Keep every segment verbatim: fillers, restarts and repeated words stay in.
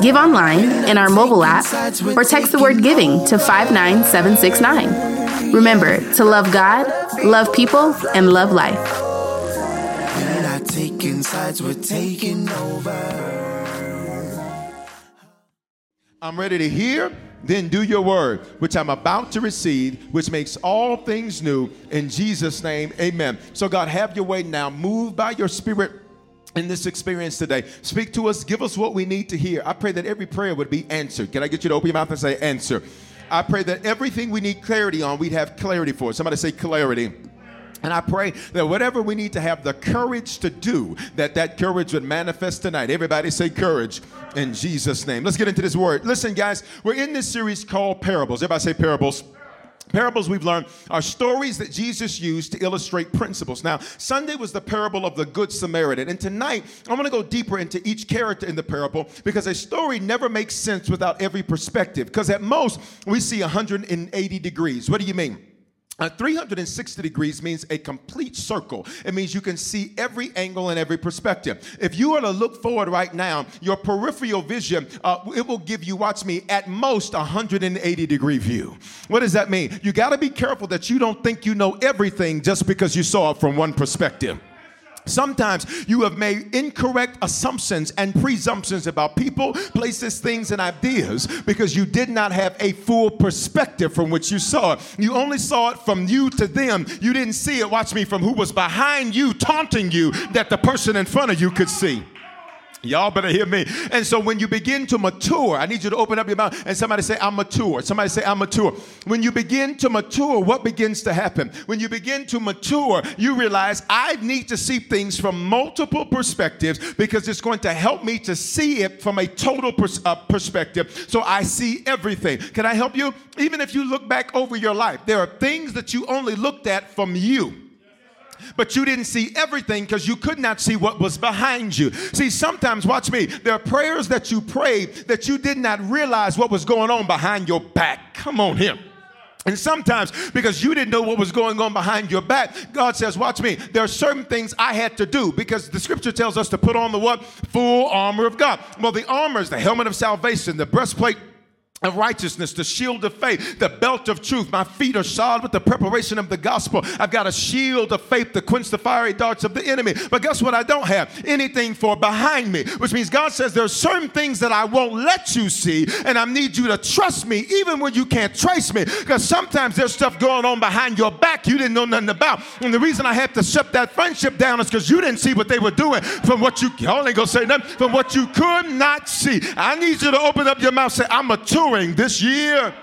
Give online, in our mobile app, or text the word giving to five nine seven six nine. Remember to love God, love people, and love life. We're not taking sides, we're taking over. I'm ready to hear, then do your word, which I'm about to receive, which makes all things new. In Jesus' name, amen. So God, have your way now. Move by your spirit in this experience today. Speak to us. Give us what we need to hear. I pray that every prayer would be answered. Can I get you to open your mouth and say answer? I pray that everything we need clarity on, we'd have clarity for. Somebody say clarity. And I pray that whatever we need to have the courage to do, that that courage would manifest tonight. Everybody say courage in Jesus' name. Let's get into this word. Listen, guys, we're in this series called Parables. Everybody say parables. Parables, we've learned, are stories that Jesus used to illustrate principles. Now, Sunday was the parable of the Good Samaritan. And tonight, I'm going to go deeper into each character in the parable because a story never makes sense without every perspective. Because at most, we see one hundred eighty degrees. What do you mean? Uh, three hundred sixty degrees means a complete circle. It means you can see every angle and every perspective. If you were to look forward right now, your peripheral vision, uh, it will give you, watch me, at most one hundred eighty degree view. What does that mean? You got to be careful that you don't think you know everything just because you saw it from one perspective. Sometimes you have made incorrect assumptions and presumptions about people, places, things, and ideas because you did not have a full perspective from which you saw it. You only saw it from you to them. You didn't see it, watch me, from who was behind you, taunting you, that the person in front of you could see. Y'all better hear me. And so when you begin to mature, I need you to open up your mouth and somebody say, I'm mature. Somebody say, I'm mature. When you begin to mature, what begins to happen? When you begin to mature, you realize I need to see things from multiple perspectives because it's going to help me to see it from a total pers- uh, perspective. So I see everything. Can I help you? Even if you look back over your life, there are things that you only looked at from you. But you didn't see everything because you could not see what was behind you. See, sometimes, watch me, there are prayers that you prayed that you did not realize what was going on behind your back. Come on here. And sometimes, because you didn't know what was going on behind your back, God says, watch me, there are certain things I had to do because the scripture tells us to put on the what? Full armor of God. Well, the armor is the helmet of salvation, the breastplate of righteousness, the shield of faith, the belt of truth. My feet are shod with the preparation of the gospel. I've got a shield of faith to quench the fiery darts of the enemy. But guess what? I don't have anything for behind me, which means God says there are certain things that I won't let you see, and I need you to trust me even when you can't trace me, because sometimes there's stuff going on behind your back you didn't know nothing about. And the reason I had to shut that friendship down is because you didn't see what they were doing from what you, y'all ain't gonna say nothing, from what you could not see. I need you to open up your mouth and say, I'm mature this year.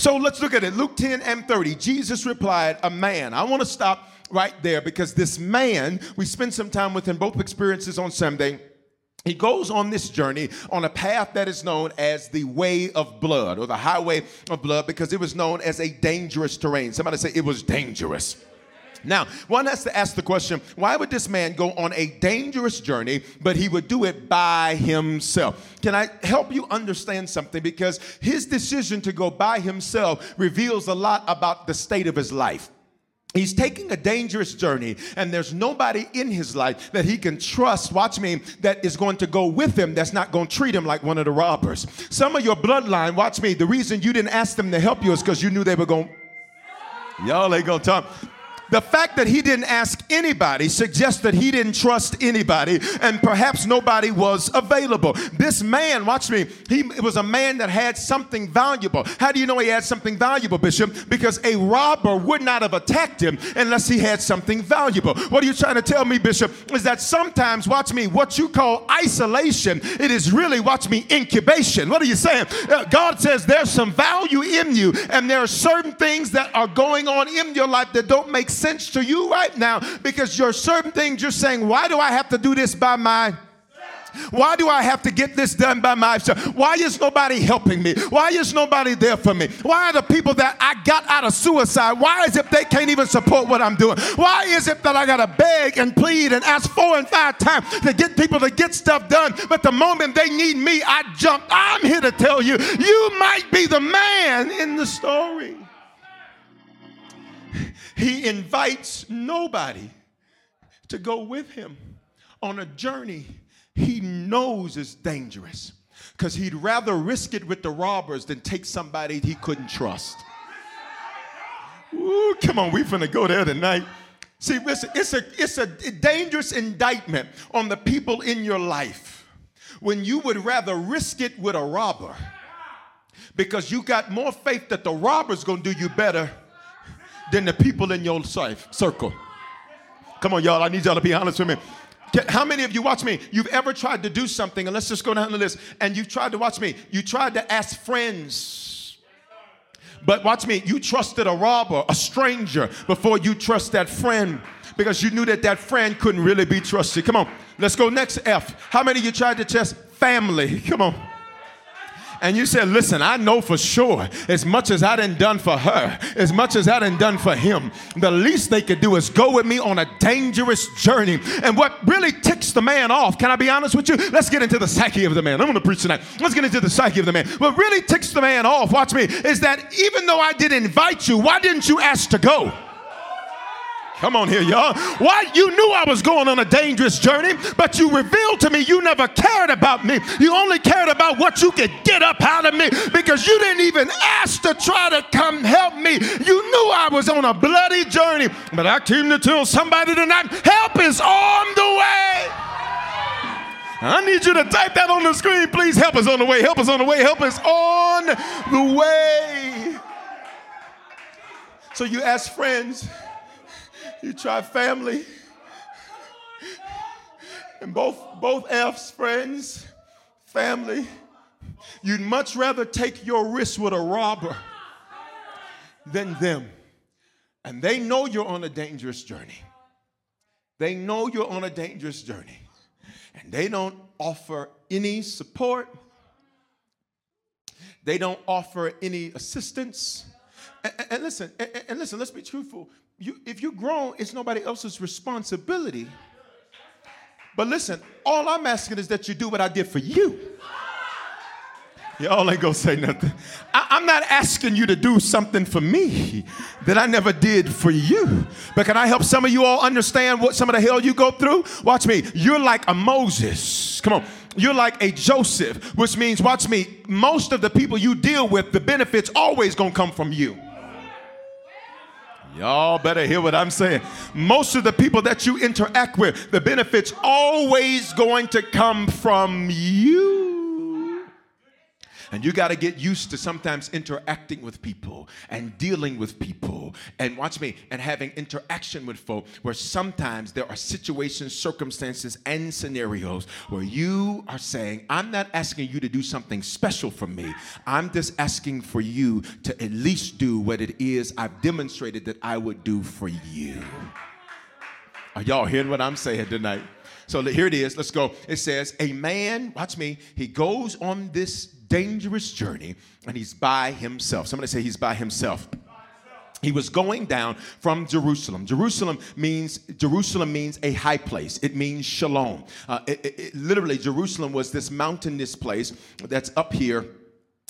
So let's look at it. Luke ten and thirty. Jesus replied, a man. I want to stop right there because this man, we spent some time with him, both experiences on Sunday. He goes on this journey on a path that is known as the way of blood or the highway of blood because it was known as a dangerous terrain. Somebody say it was dangerous. Now, one has to ask the question, why would this man go on a dangerous journey, but he would do it by himself? Can I help you understand something? Because his decision to go by himself reveals a lot about the state of his life. He's taking a dangerous journey, and there's nobody in his life that he can trust, watch me, that is going to go with him, that's not going to treat him like one of the robbers. Some of your bloodline, watch me, the reason you didn't ask them to help you is because you knew they were going to... Y'all ain't going to talk... The fact that he didn't ask anybody suggests that he didn't trust anybody, and perhaps nobody was available. This man, watch me, he it was a man that had something valuable. How do you know he had something valuable, Bishop? Because a robber would not have attacked him unless he had something valuable. What are you trying to tell me, Bishop? Is that sometimes, watch me, what you call isolation, it is really, watch me, incubation. What are you saying? Uh, God says there's some value in you, and there are certain things that are going on in your life that don't make sense. sense to you right now because you're certain things you're saying, why do I have to do this by my why do I have to get this done by myself? Why is nobody helping me? Why is nobody there for me? Why are the people that I got out of suicide, why is it they can't even support what I'm doing? Why is it that I got to beg and plead and ask four and five times to get people to get stuff done, but the moment they need me, I jump. I'm here to tell you, you might be the man in the story. He invites nobody to go with him on a journey he knows is dangerous because he'd rather risk it with the robbers than take somebody he couldn't trust. Ooh, come on, we finna go there tonight. See, listen, it's a, it's a dangerous indictment on the people in your life when you would rather risk it with a robber because you got more faith that the robber's gonna do you better than the people in your life circle. Come on, y'all. I need y'all to be honest with me. How many of you, watch me, you've ever tried to do something, and let's just go down the list, and you've tried to, watch me, you tried to ask friends, but watch me, you trusted a robber, a stranger, before you trust that friend, because you knew that that friend couldn't really be trusted. Come on. Let's go next, F. How many of you tried to trust family? Come on. And you said, listen, I know for sure as much as I done done for her, as much as I done done for him, the least they could do is go with me on a dangerous journey. And what really ticks the man off, can I be honest with you? Let's get into the psyche of the man. I'm going to preach tonight. Let's get into the psyche of the man. What really ticks the man off, watch me, is that even though I did invite you, why didn't you ask to go? Come on here, y'all. Why? You knew I was going on a dangerous journey, but you revealed to me you never cared about me. You only cared about what you could get up out of me because you didn't even ask to try to come help me. You knew I was on a bloody journey, but I came to tell somebody tonight, help is on the way. I need you to type that on the screen, please. Help is on the way. Help is on the way. Help is on the way. So you ask friends. You try family, and both both F's, friends, family. You'd much rather take your risk with a robber than them. And they know you're on a dangerous journey. They know you're on a dangerous journey. And they don't offer any support. They don't offer any assistance. And, and listen, and, and listen, let's be truthful. You, if you're grown, it's nobody else's responsibility. But listen, all I'm asking is that you do what I did for you. Y'all ain't gonna say nothing. I, I'm not asking you to do something for me that I never did for you. But can I help some of you all understand what some of the hell you go through? Watch me. You're like a Moses. Come on. You're like a Joseph, which means, watch me, most of the people you deal with, the benefits always gonna come from you. Y'all better hear what I'm saying. Most of the people that you interact with, the benefits always going to come from you. And you got to get used to sometimes interacting with people and dealing with people and watch me and having interaction with folk where sometimes there are situations, circumstances, and scenarios where you are saying, I'm not asking you to do something special for me. I'm just asking for you to at least do what it is I've demonstrated that I would do for you. Are y'all hearing what I'm saying tonight? So here it is. Let's go. It says, a man, watch me, he goes on this dangerous journey and he's by himself. Somebody say he's by himself. He was going down from Jerusalem. Jerusalem means Jerusalem means a high place. It means Shalom. Uh, it, it, it, literally, Jerusalem was this mountainous place that's up here.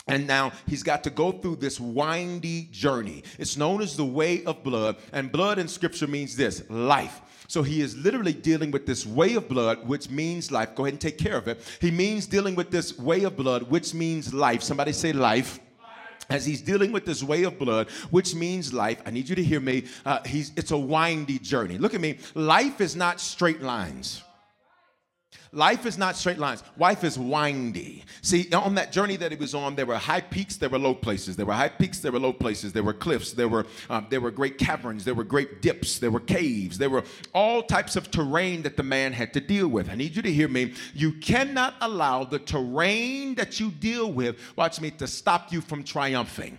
And now he's got to go through this windy journey. It's known as the way of blood. And blood in Scripture means this, life. So he is literally dealing with this way of blood, which means life. Go ahead and take care of it. He means dealing with this way of blood, which means life. Somebody say life. As he's dealing with this way of blood, which means life, I need you to hear me. Uh, he's, it's a windy journey. Look at me. Life is not straight lines. Life is not straight lines. Life is windy. See, on that journey that he was on, there were high peaks, there were low places. There were high peaks, there were low places. There were cliffs, there were um, there were great caverns, there were great dips, there were caves. There were all types of terrain that the man had to deal with. I need you to hear me. You cannot allow the terrain that you deal with, watch me, to stop you from triumphing.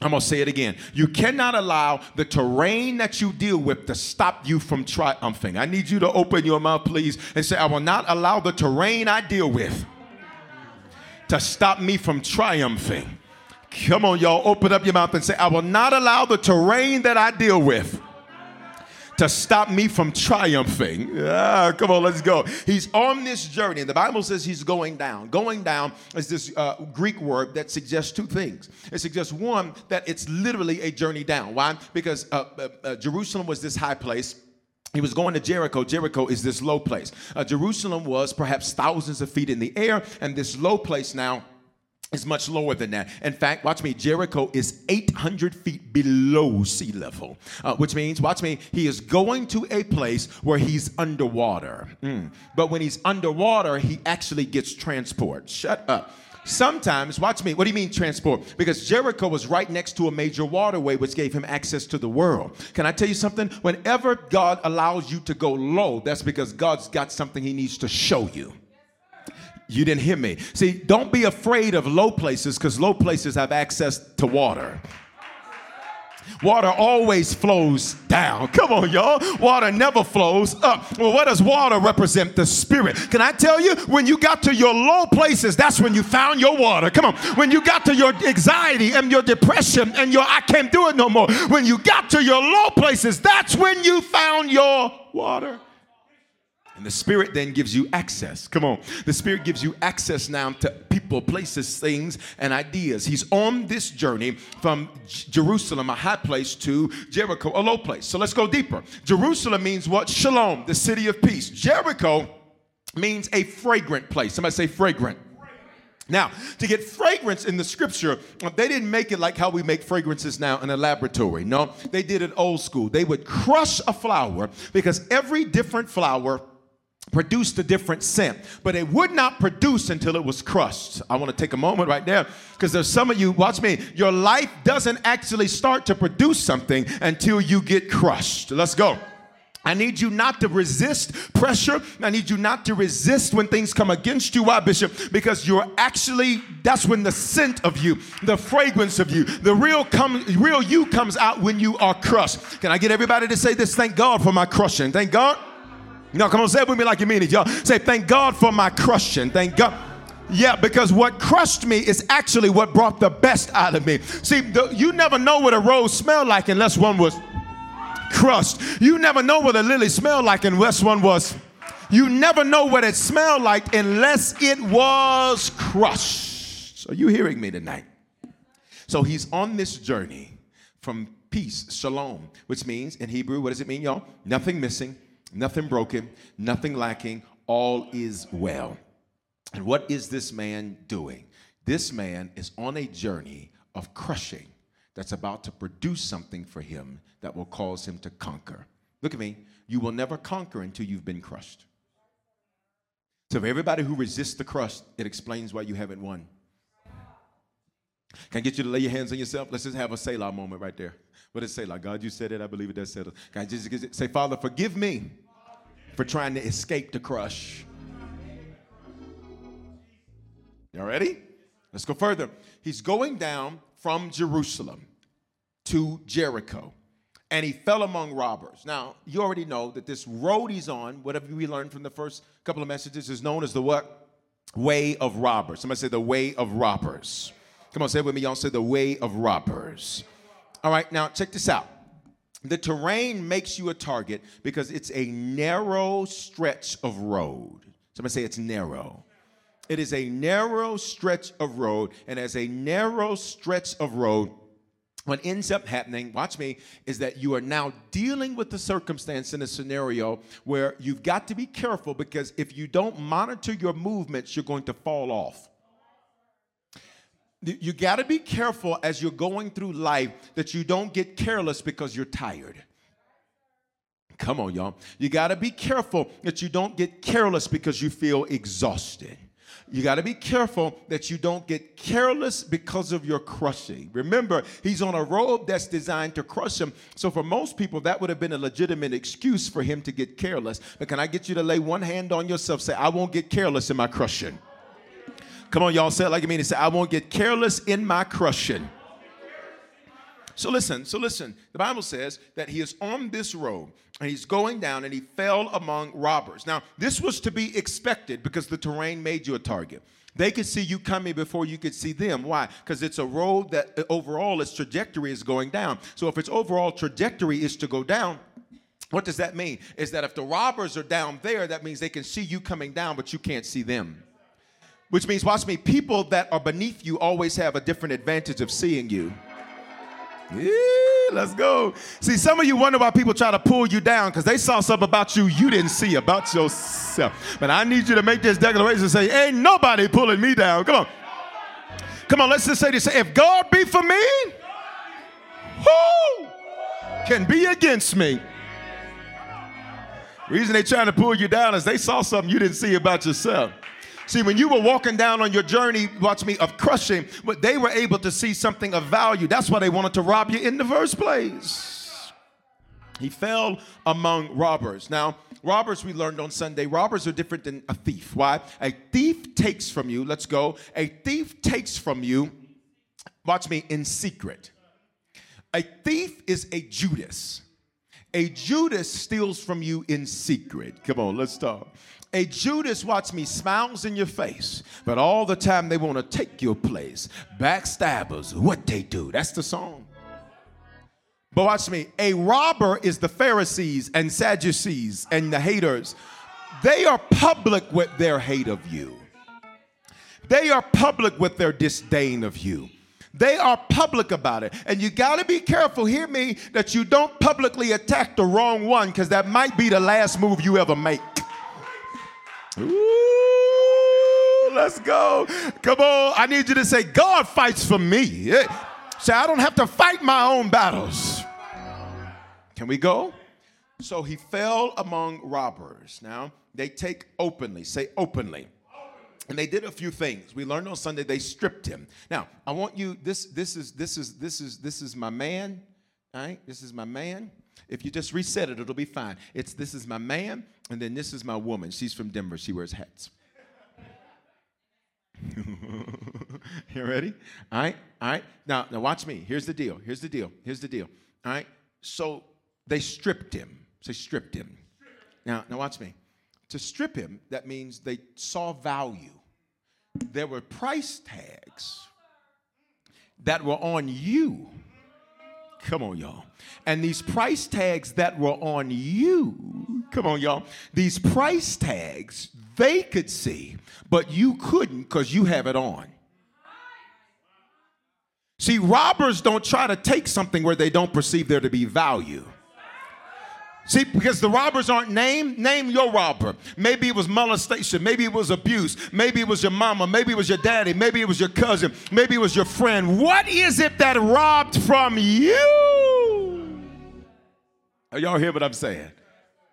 I'm going to say it again. You cannot allow the terrain that you deal with to stop you from triumphing. I need you to open your mouth, please, and say, I will not allow the terrain I deal with to stop me from triumphing. Come on, y'all. Open up your mouth and say, I will not allow the terrain that I deal with to stop me from triumphing. Ah, come on, let's go. He's on this journey. The Bible says he's going down. Going down is this uh, Greek word that suggests two things. It suggests, one, that it's literally a journey down. Why? Because uh, uh, uh, Jerusalem was this high place. He was going to Jericho. Jericho is this low place. Uh, Jerusalem was perhaps thousands of feet in the air, and this low place now is much lower than that. In fact, watch me, Jericho is eight hundred feet below sea level, uh, which means, watch me, he is going to a place where he's underwater. Mm. But when he's underwater, he actually gets transport. Shut up. Sometimes, watch me, what do you mean transport? Because Jericho was right next to a major waterway, which gave him access to the world. Can I tell you something? Whenever God allows you to go low, that's because God's got something he needs to show you. You didn't hear me. See, don't be afraid of low places, because low places have access to water. Water always flows down. Come on, y'all. Water never flows up. Well, what does water represent? The Spirit. Can I tell you? When you got to your low places, that's when you found your water. Come on. When you got to your anxiety and your depression and your I can't do it no more. When you got to your low places, that's when you found your water. And the Spirit then gives you access. Come on. The Spirit gives you access now to people, places, things, and ideas. He's on this journey from J- Jerusalem, a high place, to Jericho, a low place. So let's go deeper. Jerusalem means what? Shalom, the city of peace. Jericho means a fragrant place. Somebody say fragrant. Now, to get fragrance in the Scripture, they didn't make it like how we make fragrances now in a laboratory. No, they did it old school. They would crush a flower, because every different flower produced a different scent, but it would not produce until it was crushed. I want to take a moment right there, because there's some of you, watch me, your life doesn't actually start to produce something until you get crushed. Let's go. I need you not to resist pressure. I need you not to resist when things come against you. Why, Bishop? Because you're actually, that's when the scent of you, the fragrance of you, the real come, real you comes out when you are crushed. Can I get everybody to say this? Thank God for my crushing. Thank God. No, come on, say it with me like you mean it, y'all. Say, thank God for my crushing. Thank God. Yeah, because what crushed me is actually what brought the best out of me. See, the, you never know what a rose smelled like unless one was crushed. You never know what a lily smelled like unless one was. You never know what it smelled like unless it was crushed. Are you hearing me tonight? So he's on this journey from peace, shalom, which means in Hebrew, what does it mean, y'all? Nothing missing. Nothing broken, nothing lacking, all is well. And what is this man doing? This man is on a journey of crushing that's about to produce something for him that will cause him to conquer. Look at me. You will never conquer until you've been crushed. So for everybody who resists the crush, it explains why you haven't won. Can I get you to lay your hands on yourself? Let's just have a Selah moment right there. What is Selah? God, you said it. I believe it does settle. Can I just say, Father, forgive me for trying to escape the crush. Y'all ready? Let's go further. He's going down from Jerusalem to Jericho, and he fell among robbers. Now, you already know that this road he's on, whatever we learned from the first couple of messages, is known as the what? Way of robbers. Somebody say the way of robbers. Come on, say it with me. Y'all say the way of robbers. All right, now check this out. The terrain makes you a target because it's a narrow stretch of road. Somebody say it's narrow. It is a narrow stretch of road, and as a narrow stretch of road, what ends up happening, watch me, is that you are now dealing with the circumstance in a scenario where you've got to be careful, because if you don't monitor your movements, you're going to fall off. You got to be careful as you're going through life that you don't get careless because you're tired. Come on, y'all. You got to be careful that you don't get careless because you feel exhausted. You got to be careful that you don't get careless because of your crushing. Remember, he's on a road that's designed to crush him. So for most people, that would have been a legitimate excuse for him to get careless. But can I get you to lay one hand on yourself? Say, I won't get careless in my crushing. Come on, y'all. Say it like you mean it. Say, I won't get careless in my crushing. So listen, so listen. The Bible says that he is on this road, and he's going down, and he fell among robbers. Now, this was to be expected because the terrain made you a target. They could see you coming before you could see them. Why? Because it's a road that overall its trajectory is going down. So if its overall trajectory is to go down, what does that mean? Is that if the robbers are down there, that means they can see you coming down, but you can't see them. Which means, watch me, people that are beneath you always have a different advantage of seeing you. Yeah, let's go. See, some of you wonder why people try to pull you down, because they saw something about you you didn't see about yourself. But I need you to make this declaration and say, ain't nobody pulling me down. Come on. Come on, let's just say this. If God be for me, who can be against me? The reason they're trying to pull you down is they saw something you didn't see about yourself. See, when you were walking down on your journey, watch me, of crushing, but they were able to see something of value. That's why they wanted to rob you in the first place. He fell among robbers. Now, robbers, we learned on Sunday, robbers are different than a thief. Why? A thief takes from you, let's go, a thief takes from you, watch me, in secret. A thief is a Judas. A Judas steals from you in secret. Come on, let's talk. A Judas, watch me, smiles in your face, but all the time they want to take your place. Backstabbers, what they do. That's the song. But watch me, a robber is the Pharisees and Sadducees and the haters. They are public with their hate of you. They are public with their disdain of you. They are public about it. And you got to be careful, hear me, that you don't publicly attack the wrong one, because that might be the last move you ever make. Ooh, let's go. Come on. I need you to say, God fights for me. Say, so I don't have to fight my own battles. Can we go? So he fell among robbers. Now, they take openly. Say openly. And they did a few things. We learned on Sunday they stripped him. Now, I want you, this this is this is this is this is my man. All right? This is my man. If you just reset it, it'll be fine. It's this is my man, and then this is my woman. She's from Denver. She wears hats. You ready? All right, all right. Now, now watch me. Here's the deal. Here's the deal. Here's the deal. All right. So they stripped him. They stripped him. Now, now watch me. To strip him, that means they saw value. There were price tags that were on you. Come on, y'all. And these price tags that were on you, come on, y'all. These price tags, they could see, but you couldn't because you have it on. See, robbers don't try to take something where they don't perceive there to be value. See, because the robbers aren't named, name your robber. Maybe it was molestation. Maybe it was abuse. Maybe it was your mama. Maybe it was your daddy. Maybe it was your cousin. Maybe it was your friend. What is it that robbed from you? Are y'all hear what I'm saying?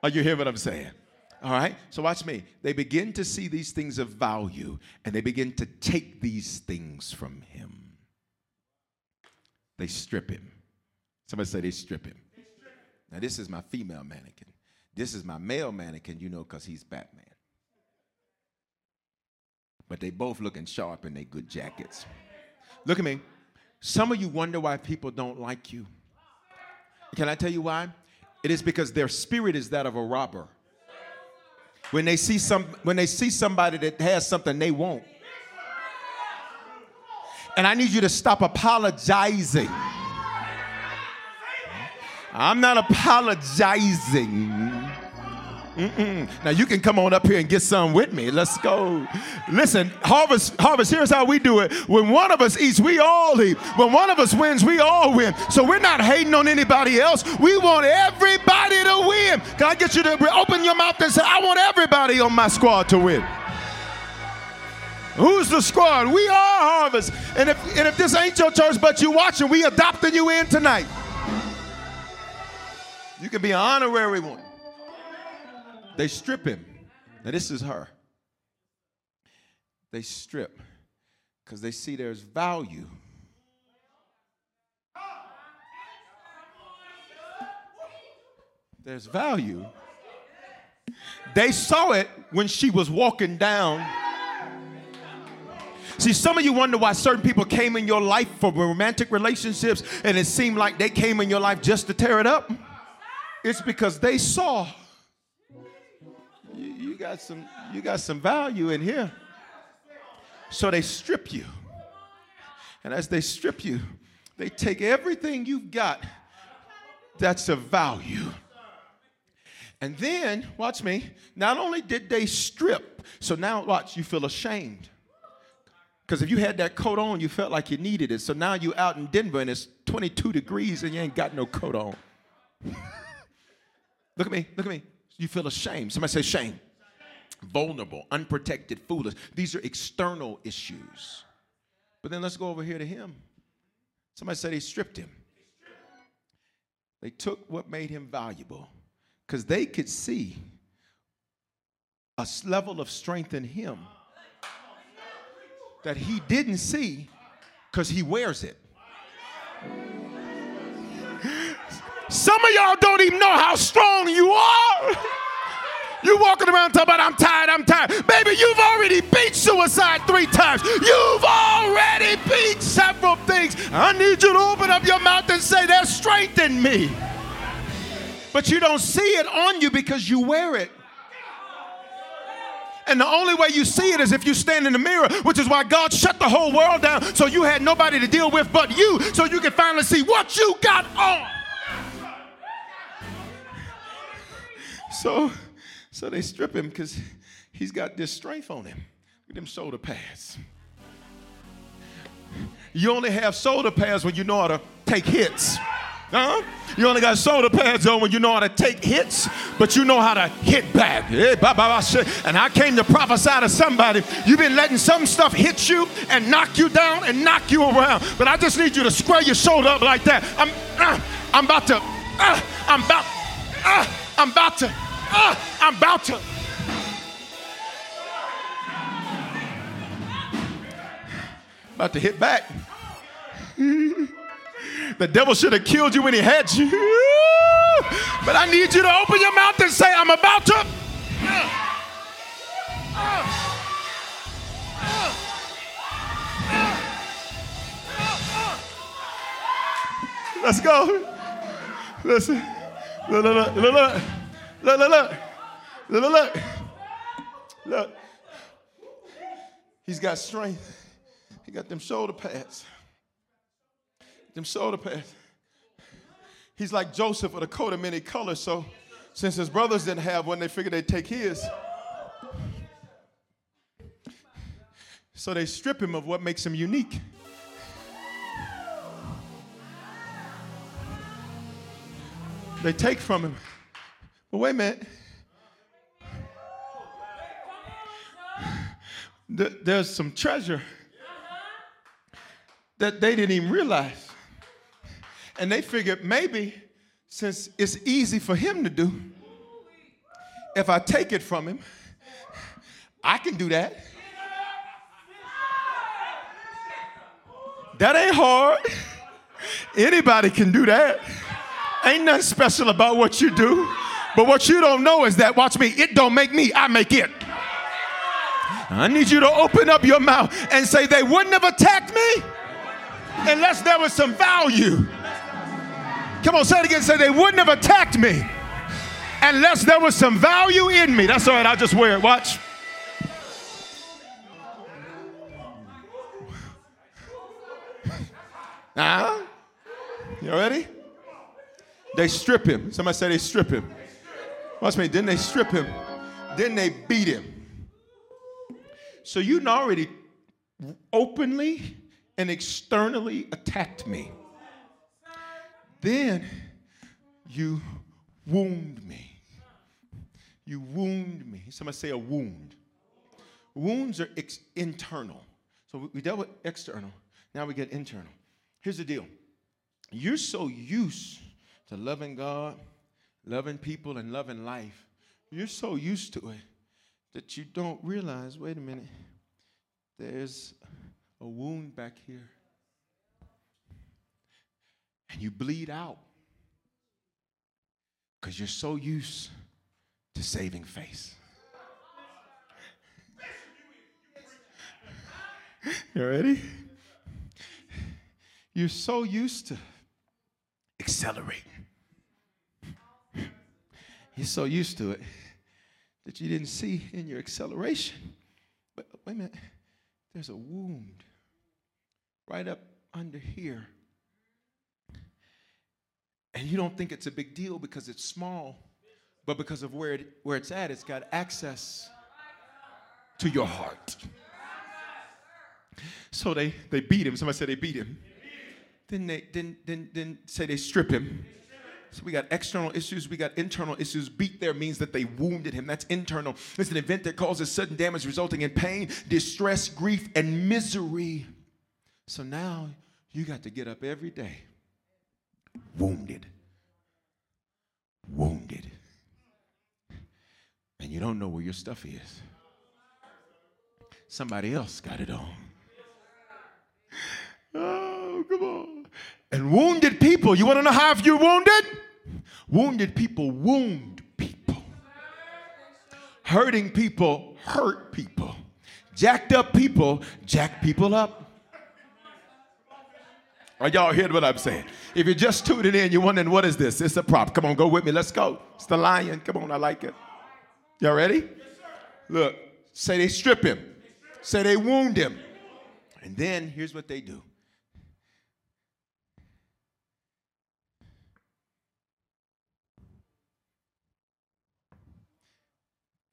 Are you hear what I'm saying? All right? So watch me. They begin to see these things of value, and they begin to take these things from him. They strip him. Somebody say they strip him. They strip him. Now, this is my female mannequin. This is my male mannequin, you know, because he's Batman. But they both looking sharp in their good jackets. Look at me. Some of you wonder why people don't like you. Can I tell you why? It is because their spirit is that of a robber. When they see some, when they see somebody that has something they want. And I need you to stop apologizing. I'm not apologizing. Mm-mm. Now you can come on up here and get some with me. Let's go. Listen, Harvest, Harvest, here's how we do it. When one of us eats, we all eat. When one of us wins, we all win. So we're not hating on anybody else. We want everybody to win. Can I get you to open your mouth and say, I want everybody on my squad to win. Who's the squad? We are Harvest. And if, and if this ain't your church, but you're watching, we adopting you in tonight. You can be an honorary one. They strip him. Now, this is her. They strip because they see there's value. There's value. They saw it when she was walking down. See, some of you wonder why certain people came in your life for romantic relationships, and it seemed like they came in your life just to tear it up. It's because they saw you, you got some you got some value in here. So they strip you. And as they strip you, they take everything you've got that's of value. And then, watch me, not only did they strip, so now watch, you feel ashamed. Because if you had that coat on, you felt like you needed it. So now you out in Denver and it's twenty-two degrees and you ain't got no coat on. Look at me, look at me. You feel ashamed. Somebody say shame. Vulnerable, unprotected, foolish. These are external issues. But then let's go over here to him. Somebody said they stripped him. They took what made him valuable because they could see a level of strength in him that he didn't see because he wears it. Some of y'all don't even know how strong you are. You walking around talking about, I'm tired, I'm tired. Baby, you've already beat suicide three times. You've already beat several things. I need you to open up your mouth and say, there's strength in me. But you don't see it on you because you wear it. And the only way you see it is if you stand in the mirror, which is why God shut the whole world down so you had nobody to deal with but you, so you could finally see what you got on. So so they strip him because he's got this strength on him. Look at them shoulder pads. You only have shoulder pads when you know how to take hits. Huh? You only got shoulder pads on when you know how to take hits, but you know how to hit back. And I came to prophesy to somebody. You've been letting some stuff hit you and knock you down and knock you around, but I just need you to square your shoulder up like that. I'm, uh, I'm about to, uh, I'm about, uh, I'm about to, uh, I'm about to. About to hit back. The devil should have killed you when he had you. But I need you to open your mouth and say, I'm about to. Uh, uh, uh, uh, uh, uh. Let's go. Listen. Look, look, look, look, look, look, look, look, look, look. He's got strength. He got them shoulder pads. Them shoulder pads. He's like Joseph with a coat of many colors, so since his brothers didn't have one, they figured they'd take his. So they strip him of what makes him unique. They take from him. But wait a minute. There's some treasure that they didn't even realize. And they figured maybe since it's easy for him to do, if I take it from him, I can do that. That ain't hard. Anybody can do that. Ain't nothing special about what you do. But what you don't know is that, watch me, it don't make me, I make it. I need you to open up your mouth and say, they wouldn't have attacked me unless there was some value. Come on, say it again. Say, they wouldn't have attacked me unless there was some value in me. That's all right, I'll just wear it. Watch. Now, you ready? They strip him. Somebody say they strip him. Watch me. Then they strip him. Then they beat him. So you already openly and externally attacked me. Then you wound me. You wound me. Somebody say a wound. Wounds are ex- internal. So we dealt with external. Now we get internal. Here's the deal. You're so used to loving God, loving people, and loving life. You're so used to it that you don't realize, wait a minute, there's a wound back here. And you bleed out because you're so used to saving face. You ready? You're so used to accelerating. You're so used to it that you didn't see in your acceleration. But wait a minute, there's a wound right up under here. And you don't think it's a big deal because it's small, but because of where it, where it's at, it's got access to your heart. So they, they beat him. Somebody said they beat him. Then they then then then say they strip him. So we got external issues, we got internal issues. Beat there means that they wounded him. That's internal. It's an event that causes sudden damage resulting in pain, distress, grief, and misery. So now you got to get up every day. Wounded. Wounded. And you don't know where your stuff is. Somebody else got it on. Oh, come on. And wounded people, you want to know how if you're wounded? Wounded people wound people. Hurting people hurt people. Jacked up people jack people up. Are y'all hearing what I'm saying? If you're just tuning in, you're wondering, what is this? It's a prop. Come on, go with me. Let's go. It's the lion. Come on, I like it. Y'all ready? Yes, sir. Look, say they strip him. They strip him. Say they wound him. And then here's what they do.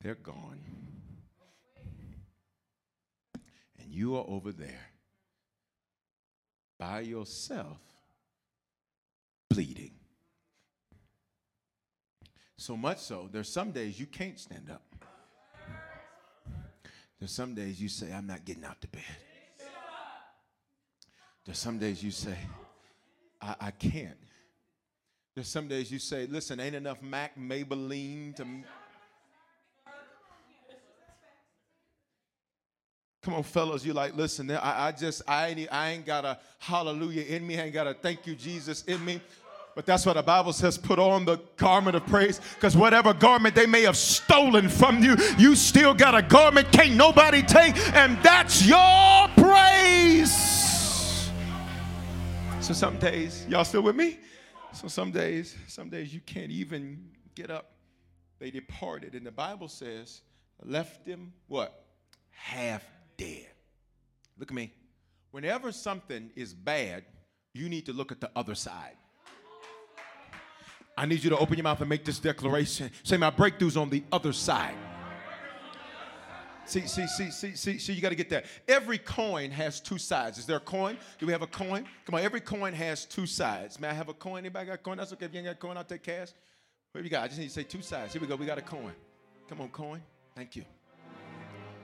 They're gone. And you are over there by yourself, bleeding. So much so, there's some days you can't stand up. There's some days you say, I'm not getting out of bed. There's some days you say, I, I can't. There's some days you say, listen, ain't enough Mac Maybelline to... M- Come on, fellas, you like, listen, I, I just, I ain't, I ain't got a hallelujah in me. I ain't got a thank you, Jesus, in me. But that's what the Bible says, put on the garment of praise, because whatever garment they may have stolen from you, you still got a garment can't nobody take, and that's your praise. So some days, y'all still with me? So some days, some days you can't even get up. They departed, and the Bible says, left them what? Half dead. Look at me. Whenever something is bad, you need to look at the other side. I need you to open your mouth and make this declaration. Say, my breakthrough's on the other side. See, see, see, see, see, see, you got to get that. Every coin has two sides. Is there a coin? Do we have a coin? Come on, every coin has two sides. May I have a coin? Anybody got a coin? That's okay. If you ain't got a coin, I'll take cash. What do you got? I just need to say two sides. Here we go. We got a coin. Come on, coin. Thank you.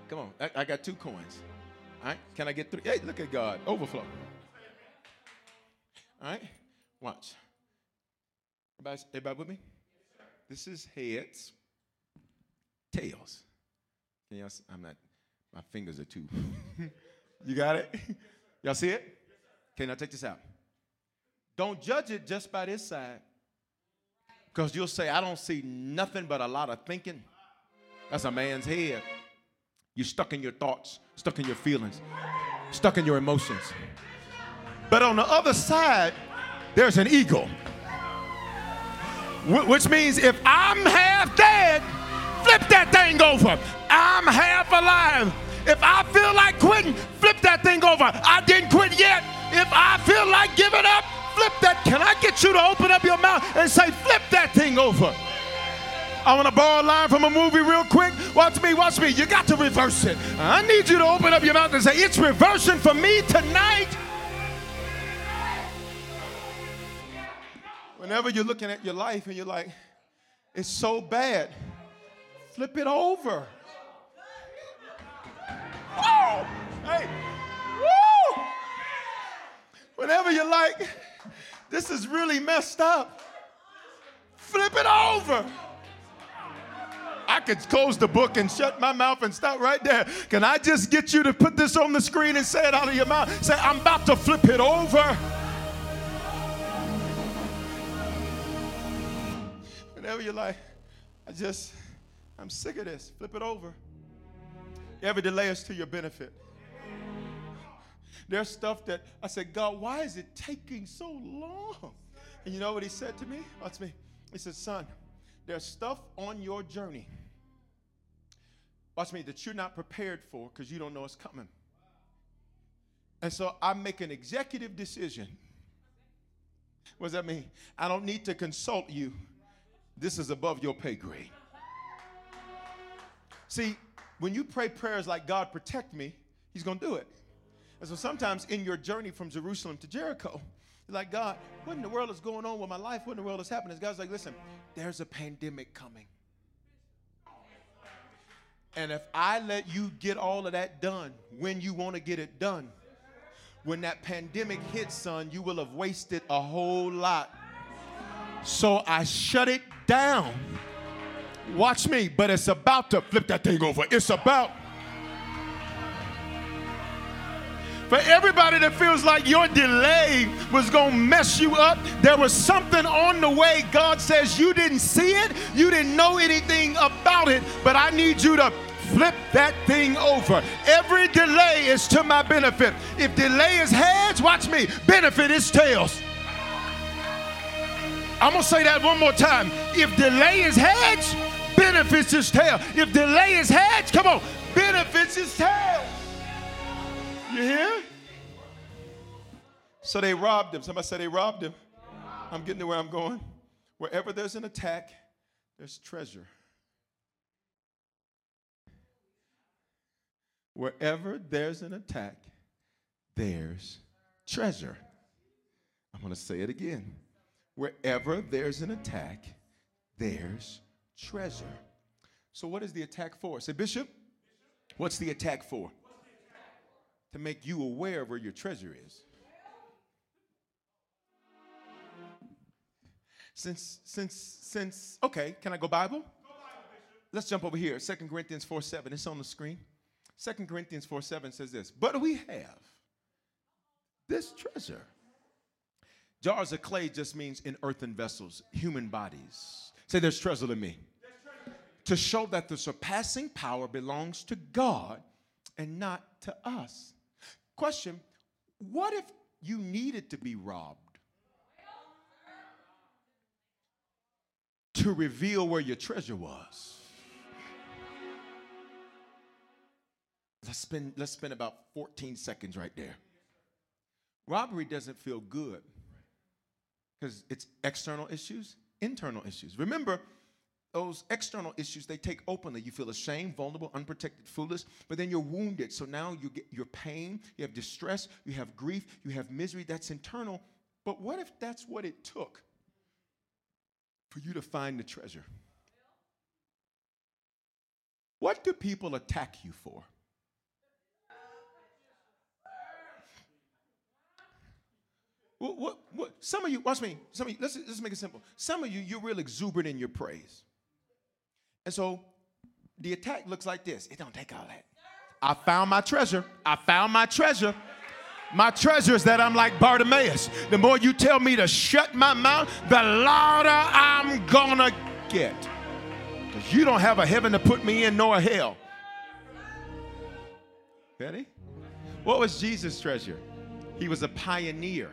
Come on, I, I got two coins. All right, can I get three? Hey, look at God, overflow. All right, watch. Everybody, everybody with me? This is heads, tails. Can y'all see? I'm not, my fingers are too. You got it? Y'all see it? Okay, now take this out. Don't judge it just by this side, because you'll say, I don't see nothing but a lot of thinking. That's a man's head. You're stuck in your thoughts, stuck in your feelings, stuck in your emotions. But on the other side, there's an eagle, which means if I'm half dead, flip that thing over. I'm half alive. If I feel like quitting, flip that thing over. I didn't quit yet. If I feel like giving up, flip that. Can I get you to open up your mouth and say, flip that thing over? I want to borrow a line from a movie real quick. Watch me, watch me. You got to reverse it. I need you to open up your mouth and say, it's reversing for me tonight. Whenever you're looking at your life and you're like, it's so bad, flip it over. Whoa! Hey! Woo! Whenever you're like, this is really messed up, flip it over. I could close the book and shut my mouth and stop right there. Can I just get you to put this on the screen and say it out of your mouth? Say, I'm about to flip it over. Whenever you're like, I just, I'm sick of this, flip it over. Every delay is to your benefit. There's stuff that I said, God, why is it taking so long? And you know what he said to me? Watch me. He said, son, there's stuff on your journey, watch me, that you're not prepared for because you don't know it's coming. And so I make an executive decision. What does that mean? I don't need to consult you. This is above your pay grade. See, when you pray prayers like, God, protect me, he's going to do it. And so sometimes in your journey from Jerusalem to Jericho, you're like, God, what in the world is going on with my life? What in the world is happening? God's like, listen, there's a pandemic coming. And if I let you get all of that done when you want to get it done, when that pandemic hits, son, you will have wasted a whole lot. So I shut it down. Watch me, but it's about to flip that thing over. It's about. For everybody that feels like your delay was going to mess you up, there was something on the way. God says you didn't see it, you didn't know anything about it, but I need you to flip that thing over. Every delay is to my benefit. If delay is heads, watch me, benefit is tails. I'm going to say that one more time. If delay is heads, benefits is tail. If delay is heads, come on, benefits is tail. You hear? So they robbed him. Somebody said they robbed him. I'm getting to where I'm going. Wherever there's an attack, there's treasure. Wherever there's an attack, there's treasure. I'm going to say it again. Wherever there's an attack, there's treasure. So what is the attack for? Say, Bishop, what's the attack for? To make you aware of where your treasure is. Since, since, since, okay, can I go Bible? Go Bible, let's jump over here. Second Corinthians four seven, it's on the screen. Second Corinthians four seven says this, but we have this treasure. Jars of clay just means in earthen vessels, human bodies. Say, there's treasure in me. Treasure. To show that the surpassing power belongs to God and not to us. Question, what if you needed to be robbed to reveal where your treasure was? Let's spend, let's spend about fourteen seconds right there. Robbery doesn't feel good because it's external issues, internal issues. Remember, those external issues, they take openly. You feel ashamed, vulnerable, unprotected, foolish, but then you're wounded. So now you get your pain, you have distress, you have grief, you have misery. That's internal. But what if that's what it took for you to find the treasure? What do people attack you for? What, what, what? Some of you, watch me, some of you, let's, let's make it simple. Some of you, you're real exuberant in your praise. And so the attack looks like this. It don't take all that. I found my treasure. I found my treasure. My treasure is that I'm like Bartimaeus. The more you tell me to shut my mouth, the louder I'm gonna get. Because you don't have a heaven to put me in nor a hell. Ready? What was Jesus' treasure? He was a pioneer.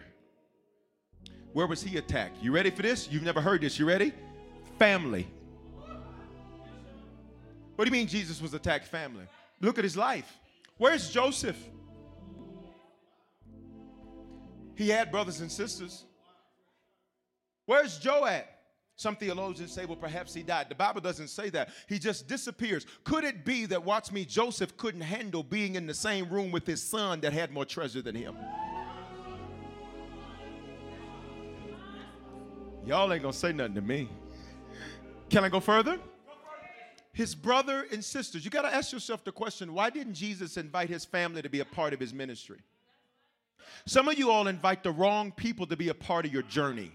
Where was he attacked? You ready for this? You've never heard this. You ready? Family. What do you mean Jesus was attacked family? Look at his life. Where's Joseph? He had brothers and sisters. Where's Joe at? Some theologians say, well, perhaps he died. The Bible doesn't say that. He just disappears. Could it be that, watch me, Joseph couldn't handle being in the same room with his son that had more treasure than him? Y'all ain't gonna say nothing to me. Can I go further? His brother and sisters. You gotta ask yourself the question, why didn't Jesus invite his family to be a part of his ministry? Some of you all invite the wrong people to be a part of your journey.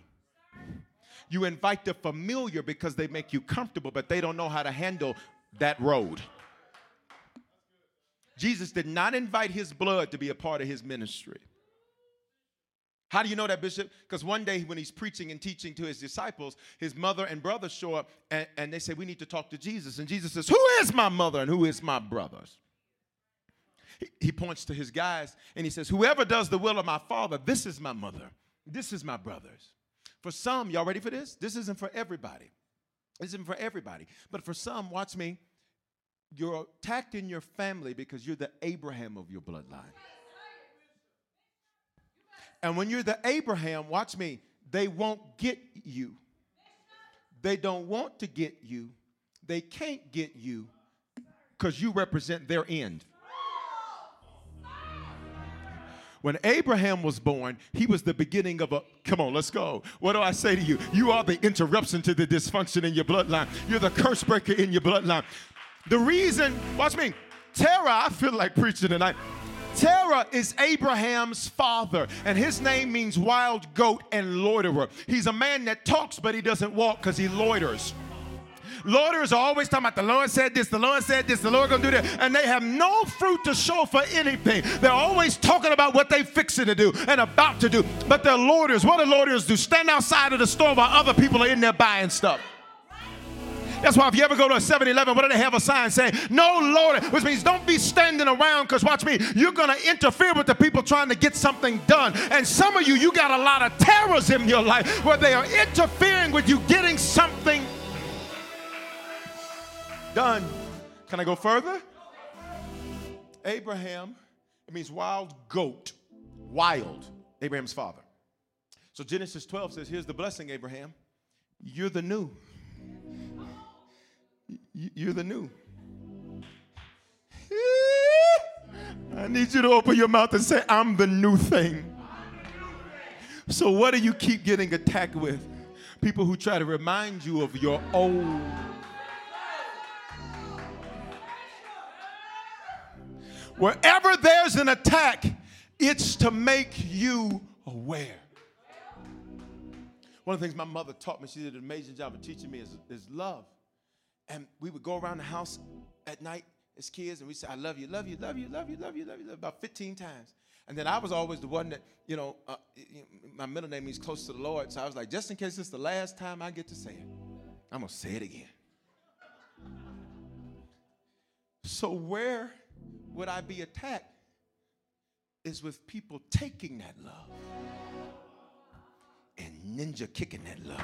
You invite the familiar because they make you comfortable, but they don't know how to handle that road. Jesus did not invite his blood to be a part of his ministry. How do you know that, Bishop? Because one day when he's preaching and teaching to his disciples, his mother and brother show up, and, and they say, we need to talk to Jesus. And Jesus says, who is my mother and who is my brothers? He points to his guys and he says, whoever does the will of my Father, this is my mother. This is my brothers. For some, y'all ready for this? This isn't for everybody. This isn't for everybody. But for some, watch me, you're attacked in your family because you're the Abraham of your bloodline. And when you're the Abraham, watch me, they won't get you. They don't want to get you. They can't get you because you represent their end. When Abraham was born, he was the beginning of a, come on, let's go. What do I say to you? You are the interruption to the dysfunction in your bloodline. You're the curse breaker in your bloodline. The reason, watch me, Terah, I feel like preaching tonight. Terah is Abraham's father, and his name means wild goat and loiterer. He's a man that talks, but he doesn't walk because he loiters. Loiterers are always talking about the Lord said this, the Lord said this, the Lord gonna do that, and they have no fruit to show for anything. They're always talking about what they fixing to do and about to do, but they're loiterers. What do loiterers do? Stand outside of the store while other people are in there buying stuff. That's why if you ever go to a seven eleven, what do they have a sign saying? No loiter, which means don't be standing around because watch me, you're going to interfere with the people trying to get something done. And some of you, you got a lot of terrors in your life where they are interfering with you getting something done. Can I go further? Abraham, it means wild goat, wild, Abraham's father. So Genesis twelve says, here's the blessing, Abraham. You're the new. You're the new. I need you to open your mouth and say, I'm the new thing. So what do you keep getting attacked with? People who try to remind you of your old. Wherever there's an attack, it's to make you aware. One of the things my mother taught me, she did an amazing job of teaching me, is, is love. And we would go around the house at night as kids, and we'd say, I love you, love you, love you, love you, love you, love you, love you, about fifteen times. And then I was always the one that, you know, uh, my middle name means close to the Lord. So I was like, just in case it's the last time I get to say it, I'm going to say it again. So where would I be attacked is with people taking that love and ninja kicking that love.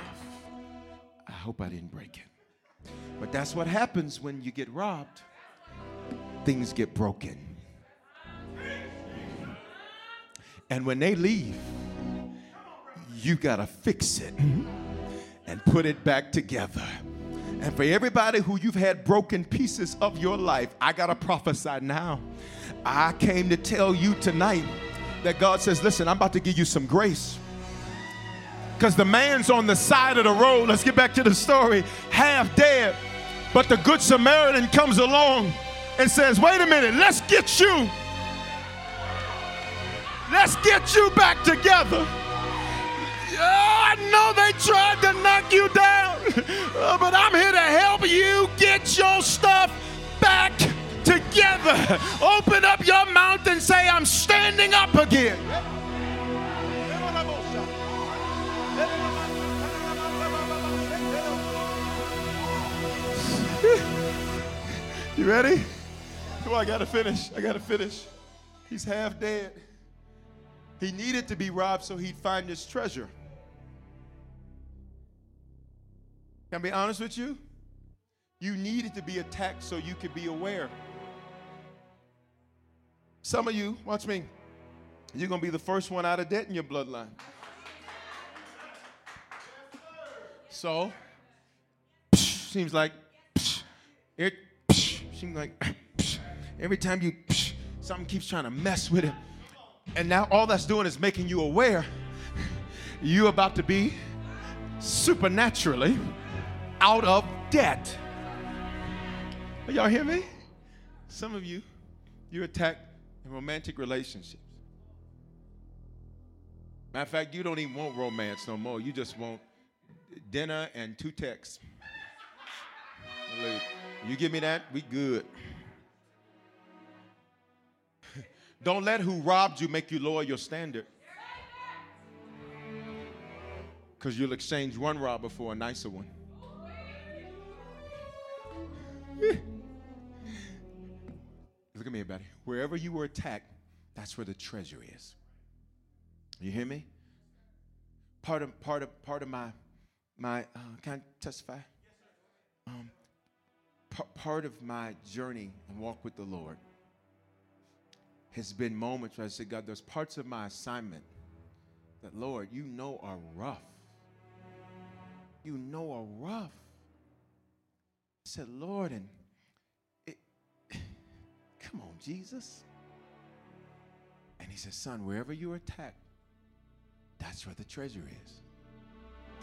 I hope I didn't break it. But that's what happens when you get robbed. Things get broken. And when they leave, you gotta fix it and put it back together. And for everybody who you've had broken pieces of your life, I got to prophesy now. I came to tell you tonight that God says, listen, I'm about to give you some grace. Because the man's on the side of the road, let's get back to the story, half dead. But the Good Samaritan comes along and says, wait a minute, let's get you. Let's get you back together. Oh, I know they tried to knock you down, but I'm here to help you get your stuff back together. Open up your mouth and say, I'm standing up again. You ready? Oh, I gotta finish. I gotta finish. He's half dead. He needed to be robbed so he'd find his treasure. Can I be honest with you? You needed to be attacked so you could be aware. Some of you, watch me, you're going to be the first one out of debt in your bloodline. So, psh, seems like, psh, it, psh, seems like, psh, every time you, psh, something keeps trying to mess with it. And now all that's doing is making you aware you're about to be supernaturally out of debt. Y'all hear me? Some of you, you're attacked in romantic relationships. Matter of fact, you don't even want romance no more. You just want dinner and two texts. You give me that, we good. Don't let who robbed you make you lower your standard. Because you'll exchange one robber for a nicer one. Look at me, everybody. Wherever you were attacked, that's where the treasure is. You hear me? Part of part of part of my my uh, can I testify? Um, p- part of my journey and walk with the Lord has been moments where I said, God, there's parts of my assignment that, Lord, you know are rough. You know are rough. I said, Lord, and it, come on, Jesus. And he said, son, wherever you're attacked, that's where the treasure is.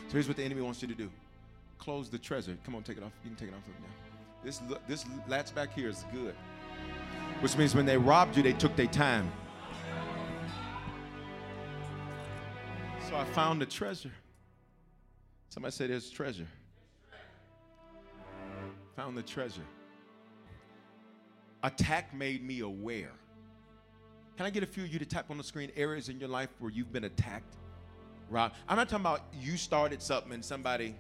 So here's what the enemy wants you to do. Close the treasure. Come on, take it off. You can take it off now. This, this latch back here is good. Which means when they robbed you, they took their time. So I found the treasure. Somebody said there's treasure. Found the treasure. Attack made me aware. Can I get a few of you to tap on the screen areas in your life where you've been attacked? Rob, I'm not talking about you started something and somebody,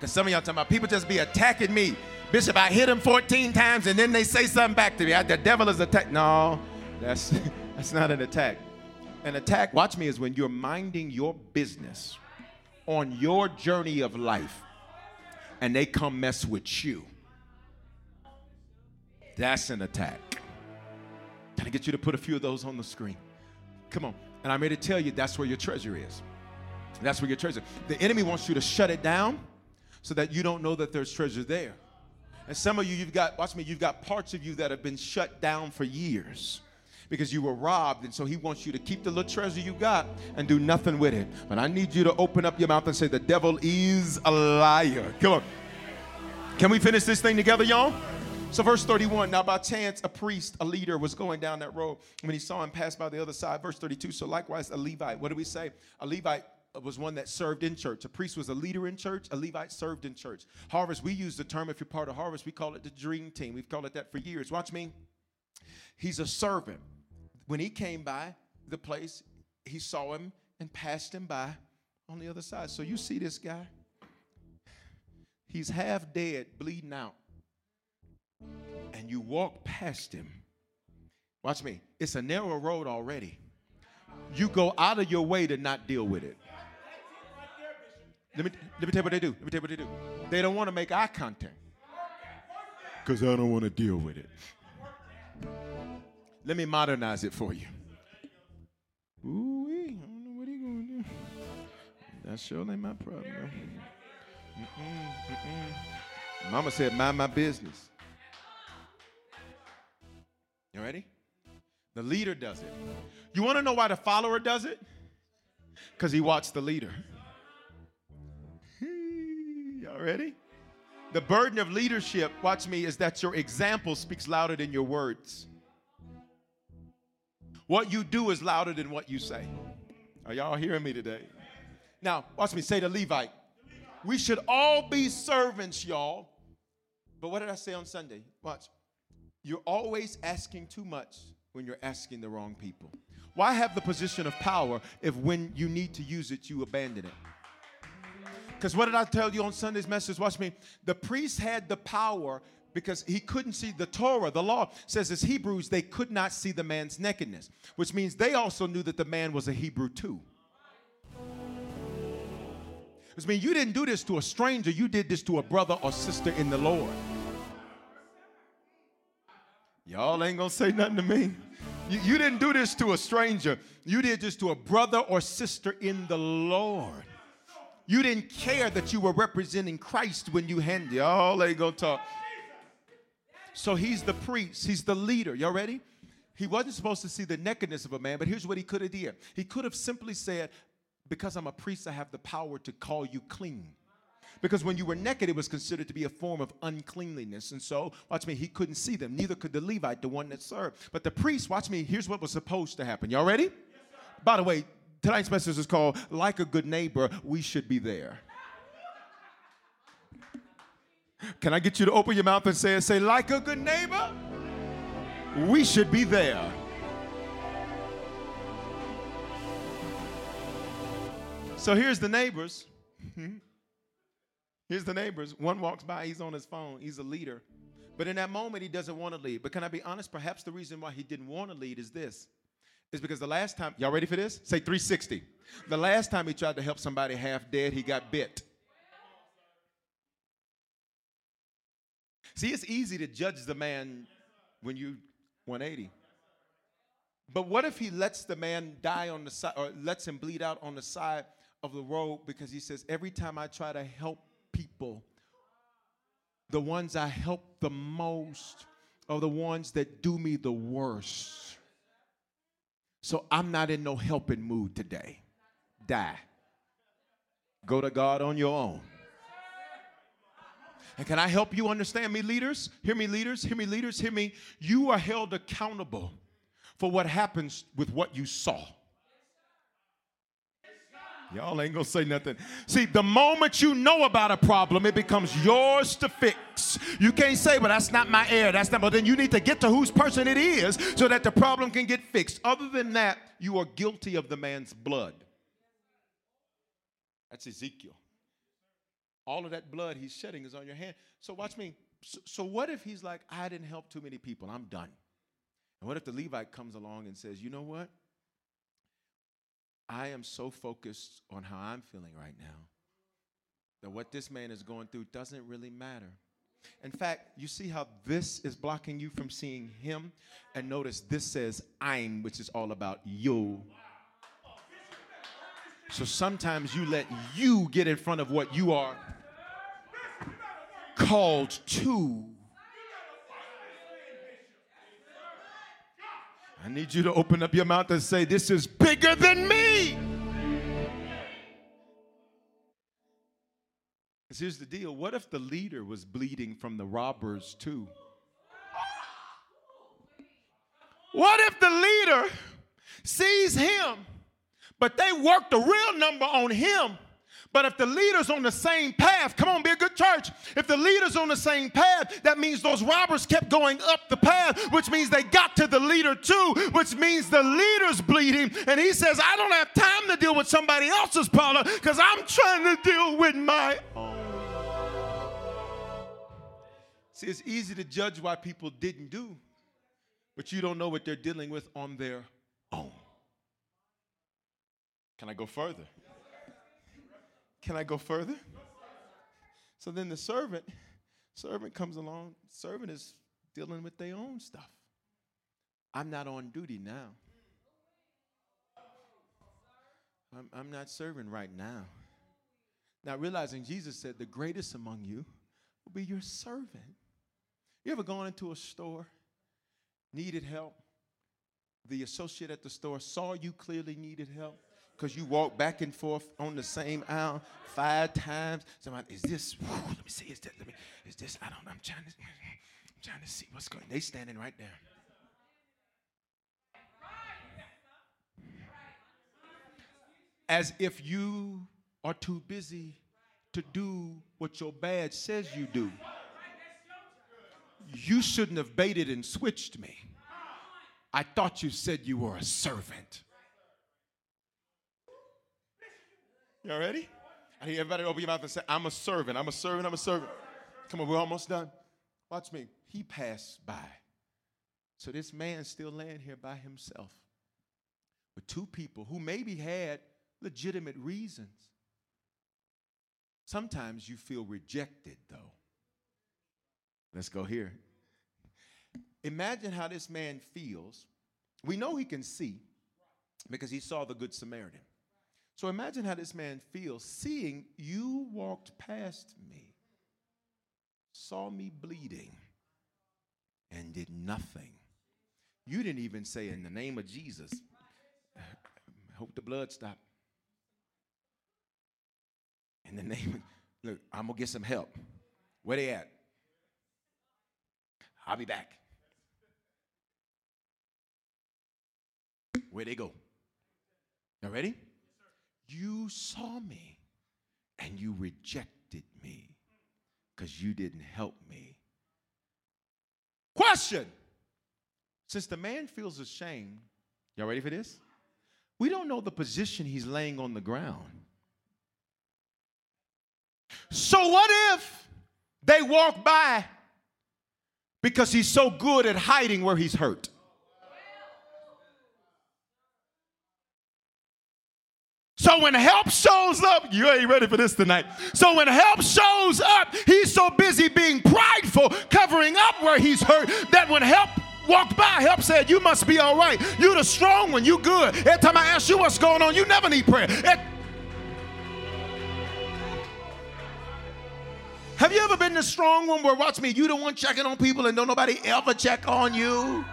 because some of y'all talking about people just be attacking me. Bishop, I hit them fourteen times and then they say something back to me. I, the devil is attacking. No, that's, that's not an attack. An attack, watch me, is when you're minding your business on your journey of life. And they come mess with you. That's an attack. Can I get you to put a few of those on the screen? Come on. And I'm here to tell you that's where your treasure is. That's where your treasure is. The enemy wants you to shut it down so that you don't know that there's treasure there. And some of you, you've got, watch me, you've got parts of you that have been shut down for years. Because you were robbed, and so he wants you to keep the little treasure you got and do nothing with it. But I need you to open up your mouth and say, the devil is a liar. Come on. Can we finish this thing together, y'all? So verse thirty-one, now by chance, a priest, a leader, was going down that road when he saw him pass by the other side. Verse thirty-two, so likewise, a Levite. What do we say? A Levite was one that served in church. A priest was a leader in church. A Levite served in church. Harvest, we use the term, if you're part of Harvest, we call it the dream team. We've called it that for years. Watch me. He's a servant. When he came by the place, he saw him and passed him by on the other side. So you see this guy? He's half dead, bleeding out. And you walk past him. Watch me. It's a narrow road already. You go out of your way to not deal with it. Let me, let me tell you what they do. Let me tell you what they do. They don't want to make eye contact. Because I don't want to deal with it. Let me modernize it for you. Ooh-wee, I don't know what he going to do. That sure ain't my problem. Mm-mm, mm-mm. Mama said, mind my business. You ready? The leader does it. You want to know why the follower does it? Because he watched the leader. Y'all ready? The burden of leadership, watch me, is that your example speaks louder than your words. What you do is louder than what you say. Are y'all hearing me today? Now, watch me say the Levite. We should all be servants, y'all. But what did I say on Sunday? Watch. You're always asking too much when you're asking the wrong people? Why have the position of power if when you need to use it, you abandon it? Because what did I tell you on Sunday's message? Watch me. The priest had the power because he couldn't see the Torah. The law says as Hebrews, they could not see the man's nakedness, which means they also knew that the man was a Hebrew too. Which means you didn't do this to a stranger. You did this to a brother or sister in the Lord. Y'all ain't going to say nothing to me. You, you didn't do this to a stranger. You did this to a brother or sister in the Lord. You didn't care that you were representing Christ when you handed. Y'all ain't going to talk. So he's the priest. He's the leader. Y'all ready? He wasn't supposed to see the nakedness of a man, but here's what he could have did. He could have simply said, because I'm a priest, I have the power to call you clean. Because when you were naked, it was considered to be a form of uncleanliness. And so, watch me, he couldn't see them. Neither could the Levite, the one that served. But the priest, watch me, here's what was supposed to happen. Y'all ready? Yes, sir. By the way, tonight's message is called, Like a Good Neighbor, We Should Be There. Can I get you to open your mouth and say, say, like a good neighbor, we should be there. So here's the neighbors. Here's the neighbors. One walks by, he's on his phone, he's a leader. But in that moment, he doesn't want to lead. But can I be honest? Perhaps the reason why he didn't want to lead is this. It's because the last time, y'all ready for this? Say three sixty. The last time he tried to help somebody half dead, he got bit. See, it's easy to judge the man when you one eighty. But what if he lets the man die on the side, or lets him bleed out on the side of the road, because he says, every time I try to help people, the ones I help the most are the ones that do me the worst. So I'm not in no helping mood today. Die. Go to God on your own. And can I help you understand me, leaders? Hear me, leaders. Hear me, leaders. Hear me. You are held accountable for what happens with what you saw. Y'all ain't gonna say nothing. See, the moment you know about a problem, it becomes yours to fix. You can't say, well, that's not my error. That's not, but then you need to get to whose person it is so that the problem can get fixed. Other than that, you are guilty of the man's blood. That's Ezekiel. All of that blood he's shedding is on your hand. So watch me. So, so what if he's like, I didn't help too many people. I'm done. And what if the Levite comes along and says, you know what? I am so focused on how I'm feeling right now that what this man is going through doesn't really matter. In fact, you see how this is blocking you from seeing him? And notice this says I'm, which is all about you. So sometimes you let you get in front of what you are called to. I need you to open up your mouth and say, this is bigger than me. Because here's the deal. What if the leader was bleeding from the robbers too? What if the leader sees him, but they worked a real number on him? But if the leader's on the same path, come on, be a good church. If the leader's on the same path, that means those robbers kept going up the path, which means they got to the leader too, which means the leader's bleeding. And he says, I don't have time to deal with somebody else's problem because I'm trying to deal with my own. See, it's easy to judge why people didn't do, but you don't know what they're dealing with on their own. Can I go further? Can I go further? So then the servant, servant comes along. Servant is dealing with their own stuff. I'm not on duty now. I'm, I'm not serving right now. Now realizing Jesus said the greatest among you will be your servant. You ever gone into a store, needed help? The associate at the store saw you clearly needed help. Because you walk back and forth on the same aisle five times. Somebody, is this, whew, let me see, is that, let me, is this, I don't know, I'm trying to, I'm trying to see what's going on. They standing right there. As if you are too busy to do what your badge says you do. You shouldn't have baited and switched me. I thought you said you were a servant. Y'all ready? I hear everybody open your mouth and say, I'm a servant. I'm a servant. I'm a servant. Come on, we're almost done. Watch me. He passed by. So this man's still laying here by himself with two people who maybe had legitimate reasons. Sometimes you feel rejected, though. Let's go here. Imagine how this man feels. We know he can see because he saw the Good Samaritan. So imagine how this man feels seeing you walked past me, saw me bleeding, and did nothing. You didn't even say, in the name of Jesus, I hope the blood stopped. In the name of, look, I'm going to get some help. Where they at? I'll be back. Where they go? Y'all ready? You saw me and you rejected me because you didn't help me. Question. Since the man feels ashamed, y'all ready for this? We don't know the position he's laying on the ground. So what if they walk by because he's so good at hiding where he's hurt? So when help shows up, you ain't ready for this tonight. So when help shows up, he's so busy being prideful, covering up where he's hurt, that when help walked by, help said, you must be all right. You're the strong one. You good. Every time I ask you what's going on, you never need prayer. It- Have you ever been the strong one where, watch me, you the one checking on people and don't nobody ever check on you?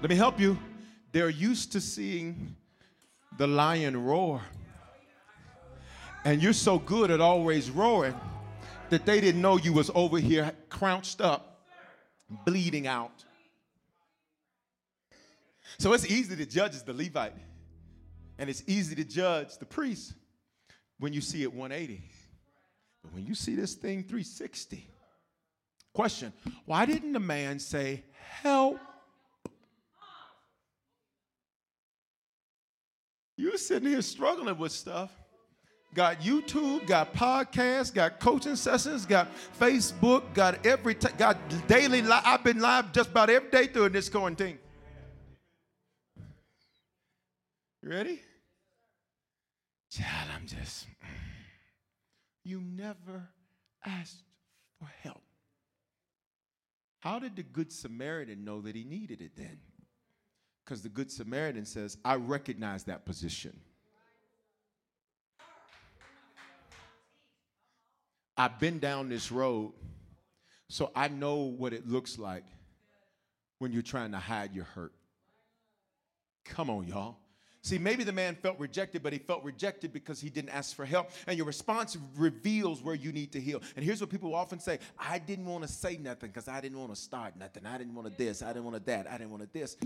Let me help you. They're used to seeing the lion roar, and you're so good at always roaring that they didn't know you was over here crouched up, bleeding out. So it's easy to judge the Levite, and it's easy to judge the priest when you see it one eighty. But when you see this thing three sixty, question, why didn't the man say, help? You sitting here struggling with stuff. Got YouTube, got podcasts, got coaching sessions, got Facebook, got every t- got daily live. I've been live just about every day during this quarantine. You ready? Child, I'm just. You never asked for help. How did the Good Samaritan know that he needed it then? Because the Good Samaritan says, I recognize that position. I've been down this road, so I know what it looks like when you're trying to hide your hurt. Come on, y'all. See, maybe the man felt rejected, but he felt rejected because he didn't ask for help. And your response reveals where you need to heal. And here's what people often say. I didn't want to say nothing because I didn't want to start nothing. I didn't want to this. I didn't want to that. I didn't want to this.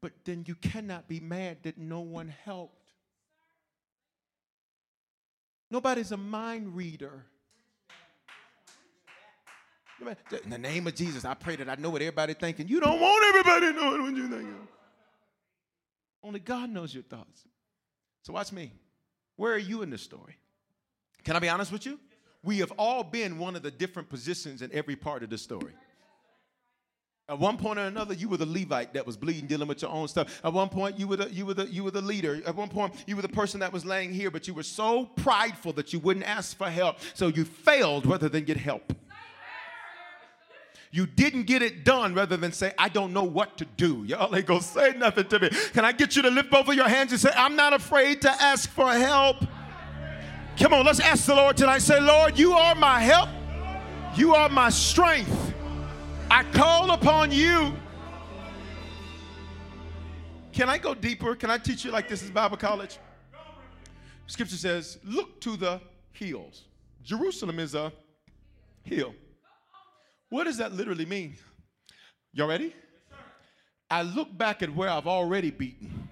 But then you cannot be mad that no one helped. Nobody's a mind reader. In the name of Jesus, I pray that I know what everybody's thinking. You don't want everybody knowing what you're thinking. Only God knows your thoughts. So watch me. Where are you in this story? Can I be honest with you? We have all been one of the different positions in every part of the story. At one point or another, you were the Levite that was bleeding, dealing with your own stuff. At one point, you were the you were the you were the leader. At one point, you were the person that was laying here, but you were so prideful that you wouldn't ask for help. So you failed rather than get help. You didn't get it done rather than say, I don't know what to do. Y'all ain't gonna say nothing to me. Can I get you to lift both of your hands and say, I'm not afraid to ask for help? Come on, let's ask the Lord tonight. Say, Lord, you are my help. You are my strength. I call upon you. Can I go deeper? Can I teach you like this is Bible college? Scripture says, look to the hills. Jerusalem is a hill. What does that literally mean? Y'all ready? I look back at where I've already beaten.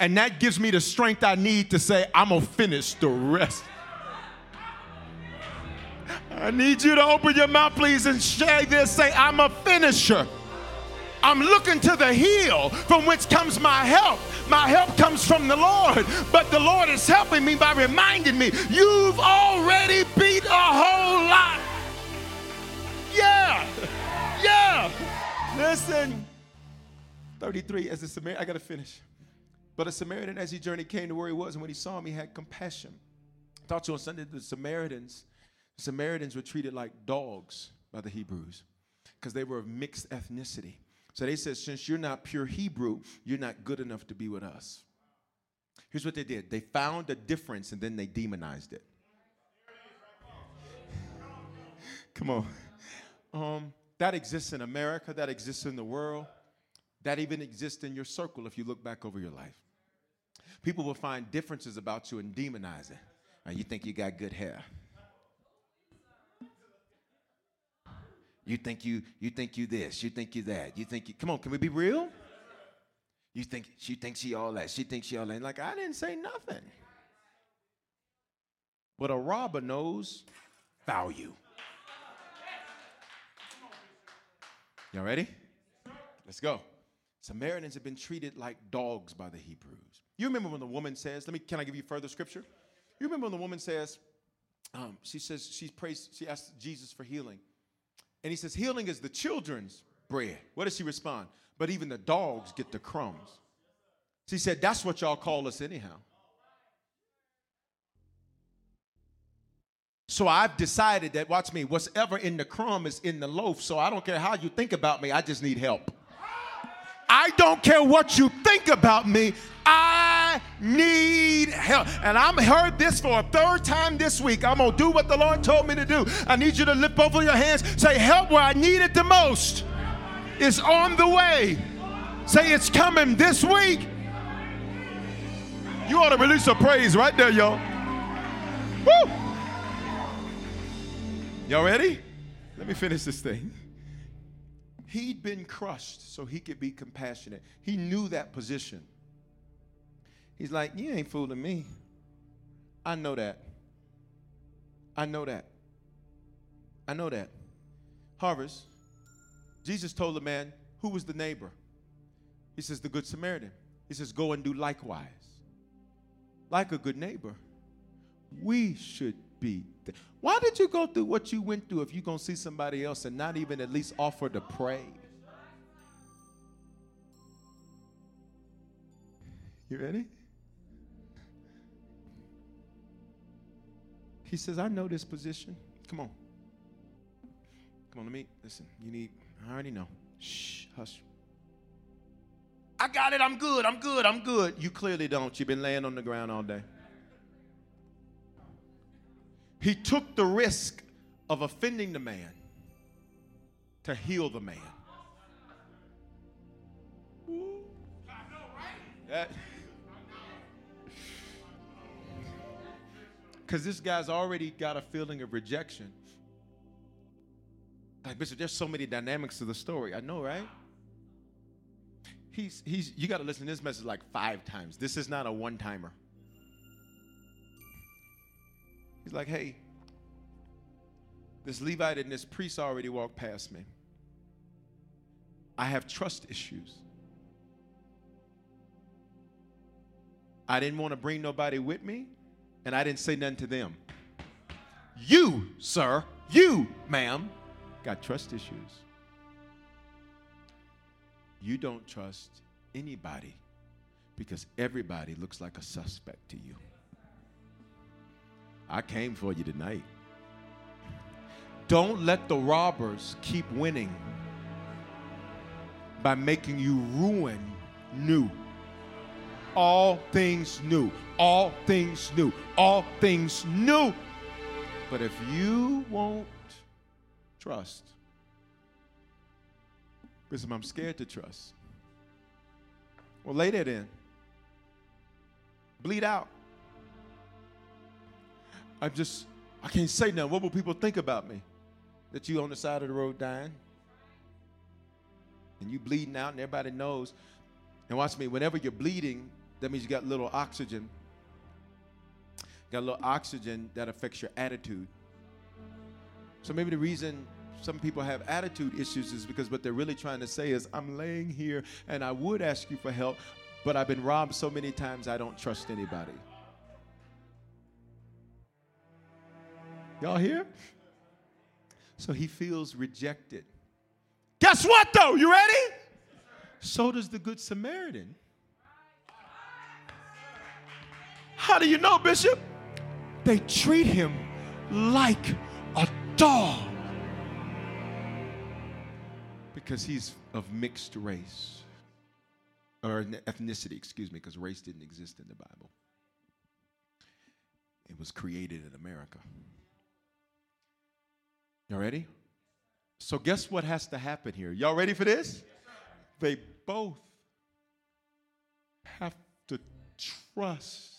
And that gives me the strength I need to say, I'm going to finish the rest. I need you to open your mouth, please, and share this. Say, I'm a finisher. I'm looking to the hill from which comes my help. My help comes from the Lord. But the Lord is helping me by reminding me, you've already beat a whole lot. Yeah. Yeah. Listen. thirty-three, as a Samaritan, I got to finish. But a Samaritan, as he journeyed, came to where he was, and when he saw him, he had compassion. I taught you on Sunday, the Samaritans, the Samaritans were treated like dogs by the Hebrews because they were of mixed ethnicity. So they said, since you're not pure Hebrew, you're not good enough to be with us. Here's what they did. They found a difference, and then they demonized it. Come on. Um, that exists in America. That exists in the world. That even exists in your circle if you look back over your life. People will find differences about you and demonize it. Uh, you think you got good hair. You think you you think you this, you think you that, you think you, come on, can we be real? You think, she thinks she all that, she thinks she all that. Like, I didn't say nothing. But a robber knows value. Y'all ready? Let's go. Samaritans have been treated like dogs by the Hebrews. You remember when the woman says, let me, can I give you further scripture? You remember when the woman says, um, she says, she prays, she asks Jesus for healing. And he says, healing is the children's bread. What does she respond? But even the dogs get the crumbs. She said, that's what y'all call us anyhow. So I've decided that, watch me, what's ever in the crumb is in the loaf. So I don't care how you think about me. I just need help. I don't care what you think about me. I need help. And I've heard this for a third time this week. I'm going to do what the Lord told me to do. I need you to lift both of your hands. Say, help where I need it the most. It's on the way. Say, it's coming this week. You ought to release a praise right there, y'all. Woo! Y'all ready? Let me finish this thing. He'd been crushed so he could be compassionate. He knew that position. He's like, you ain't fooling me. I know that. I know that. I know that. Harvest, Jesus told the man, who was the neighbor? He says, the Good Samaritan. He says, go and do likewise. Like a good neighbor, we should be. Th- Why did you go through what you went through if you're going to see somebody else and not even at least offer to pray? You ready? He says, I know this position. Come on. Come on, let me, listen, you need, I already know. Shh, hush. I got it, I'm good, I'm good, I'm good. You clearly don't. You've been laying on the ground all day. He took the risk of offending the man to heal the man. Ooh. That. Because this guy's already got a feeling of rejection. Like, Bishop, there's so many dynamics to the story. I know, right? He's he's. You got to listen to this message like five times. This is not a one-timer. He's like, hey, this Levite and this priest already walked past me. I have trust issues. I didn't want to bring nobody with me, and I didn't say nothing to them. You, sir, you, ma'am, got trust issues. You don't trust anybody because everybody looks like a suspect to you. I came for you tonight. Don't let the robbers keep winning by making you ruin new. All things new, all things new, all things new. But if you won't trust, listen, I'm scared to trust. Well, lay that in. Bleed out. I'm just, I can't say nothing. What will people think about me? That you on the side of the road dying? And you bleeding out and everybody knows. And watch me, whenever you're bleeding, that means you got little oxygen. Got a little oxygen that affects your attitude. So maybe the reason some people have attitude issues is because what they're really trying to say is, I'm laying here and I would ask you for help, but I've been robbed so many times I don't trust anybody. Y'all here? So he feels rejected. Guess what, though? You ready? So does the Good Samaritan. How do you know, Bishop? They treat him like a dog because he's of mixed race or ethnicity, excuse me, because race didn't exist in the Bible. It was created in America. Y'all ready? So guess what has to happen here? Y'all ready for this? They both have to trust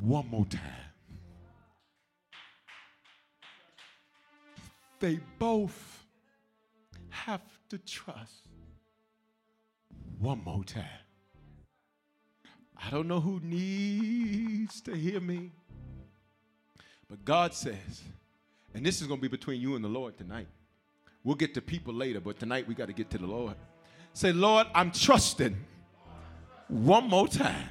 one more time. They both have to trust one more time. I don't know who needs to hear me, but God says, and this is going to be between you and the Lord tonight. We'll get to people later, but tonight we got to get to the Lord. Say, Lord, I'm trusting one more time.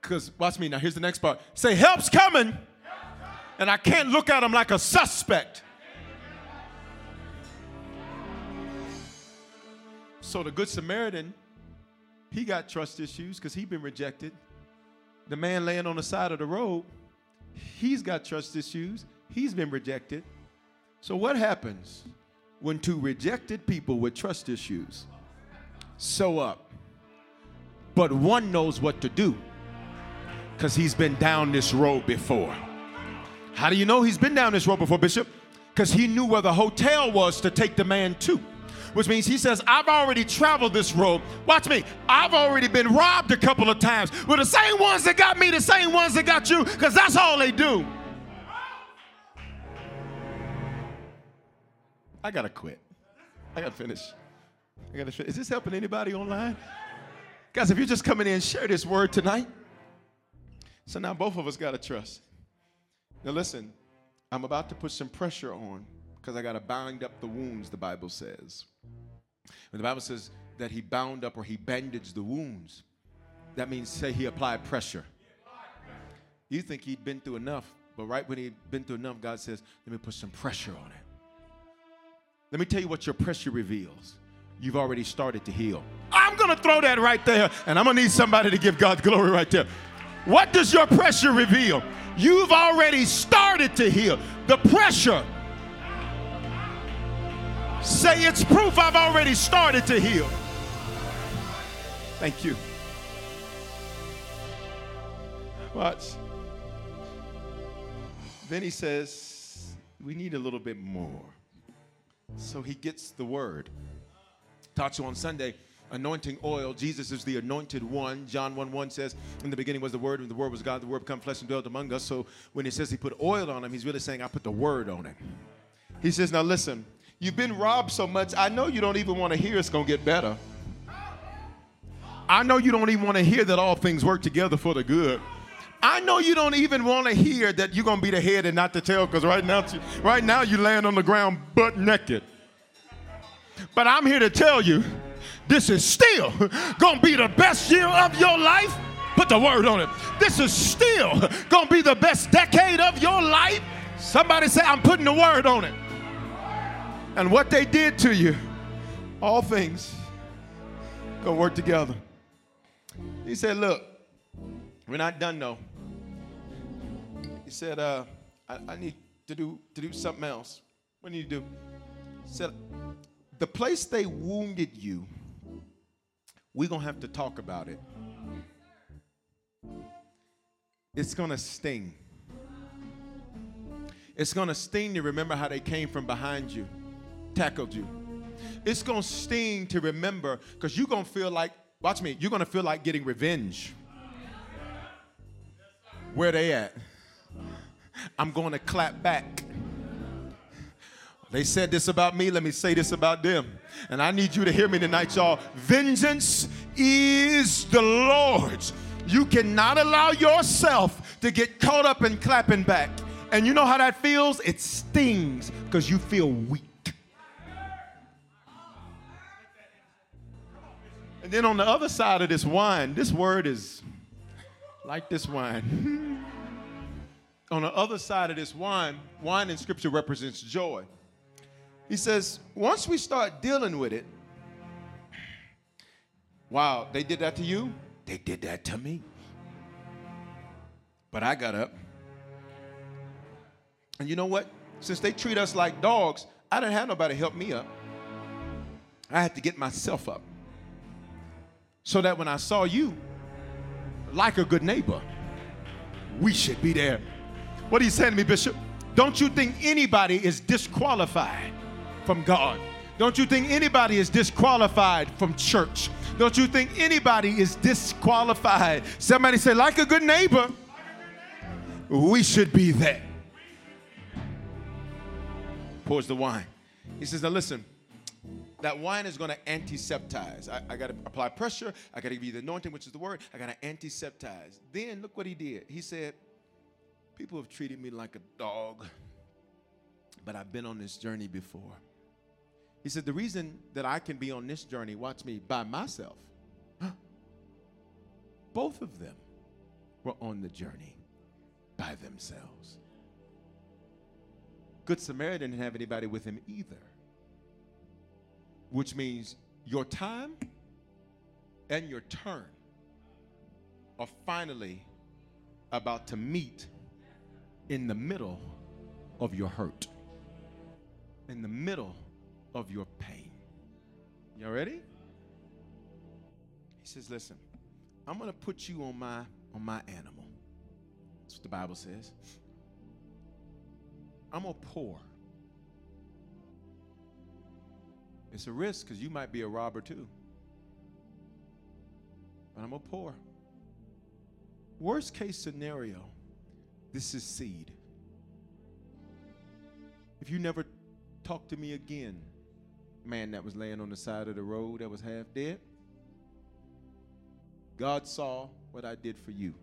Because watch me now. Here's the next part. Say, help's coming. Help's coming. And I can't look at him like a suspect. So the Good Samaritan, he got trust issues because he'd been rejected. The man laying on the side of the road, he's got trust issues. He's been rejected. So what happens when two rejected people with trust issues show up? But one knows what to do, because he's been down this road before. How do you know he's been down this road before, Bishop? Because he knew where the hotel was to take the man to, which means he says, I've already traveled this road. Watch me. I've already been robbed a couple of times. Well, the same ones that got me, the same ones that got you, because that's all they do. I got to quit. I got to finish. I got to finish. Is this helping anybody online? Guys, if you're just coming in, share this word tonight. So now both of us got to trust. Now listen, I'm about to put some pressure on because I got to bind up the wounds, the Bible says. When the Bible says that he bound up or he bandaged the wounds, that means say he applied pressure. You think he'd been through enough, but right when he'd been through enough, God says, let me put some pressure on it. Let me tell you what your pressure reveals. You've already started to heal. I'm going to throw that right there, and I'm going to need somebody to give God glory right there. What does your pressure reveal? You've already started to heal. The pressure. Say, it's proof I've already started to heal. Thank you. Watch. Then he says, we need a little bit more. So he gets the word. Taught you on Sunday. Anointing oil. Jesus is the anointed one. John one one says, in the beginning was the Word, and the Word was God. The Word became flesh and dwelt among us. So when he says he put oil on him, he's really saying, I put the word on him. He says, now listen, you've been robbed so much, I know you don't even want to hear it's going to get better. I know you don't even want to hear that all things work together for the good. I know you don't even want to hear that you're going to be the head and not the tail, because right now, right now you land on the ground butt naked. But I'm here to tell you, this is still going to be the best year of your life. Put the word on it. This is still going to be the best decade of your life. Somebody say, I'm putting the word on it. And what they did to you, all things go work together. He said, look, we're not done though. He said, uh, I, I need to do, to do something else. What do you do? He said, the place they wounded you, we're going to have to talk about it. It's going to sting. It's going to sting to remember how they came from behind you, tackled you. It's going to sting to remember, because you're going to feel like, watch me, you're going to feel like getting revenge. Where they at? I'm going to clap back. They said this about me, let me say this about them. And I need you to hear me tonight, y'all. Vengeance is the Lord's. You cannot allow yourself to get caught up in clapping back. And you know how that feels? It stings because you feel weak. And then on the other side of this wine, this word is like this wine. On the other side of this wine, wine in Scripture represents joy. He says, once we start dealing with it, wow, they did that to you? They did that to me. But I got up. And you know what? Since they treat us like dogs, I didn't have nobody help me up. I had to get myself up. So that when I saw you, like a good neighbor, we should be there. What are you saying to me, Bishop? Don't you think anybody is disqualified from God? Don't you think anybody is disqualified from church? Don't you think anybody is disqualified? Somebody say, like a good neighbor, we should be there. Pours the wine. He says, now listen, that wine is going to antiseptize. I, I got to apply pressure. I got to give you the anointing, which is the word. I got to antiseptize. Then look what he did. He said, people have treated me like a dog, but I've been on this journey before. He said, the reason that I can be on this journey, watch me, by myself, huh? Both of them were on the journey by themselves. Good Samaritan didn't have anybody with him either, which means your time and your turn are finally about to meet in the middle of your hurt, in the middle of your pain. Y'all ready? He says, listen, I'm going to put you on my, on my animal. That's what the Bible says. I'm going to pour. It's a risk because you might be a robber too. But I'm going to pour. Worst case scenario, this is seed. If you never talk to me again, man that was laying on the side of the road that was half dead, God saw what I did for you.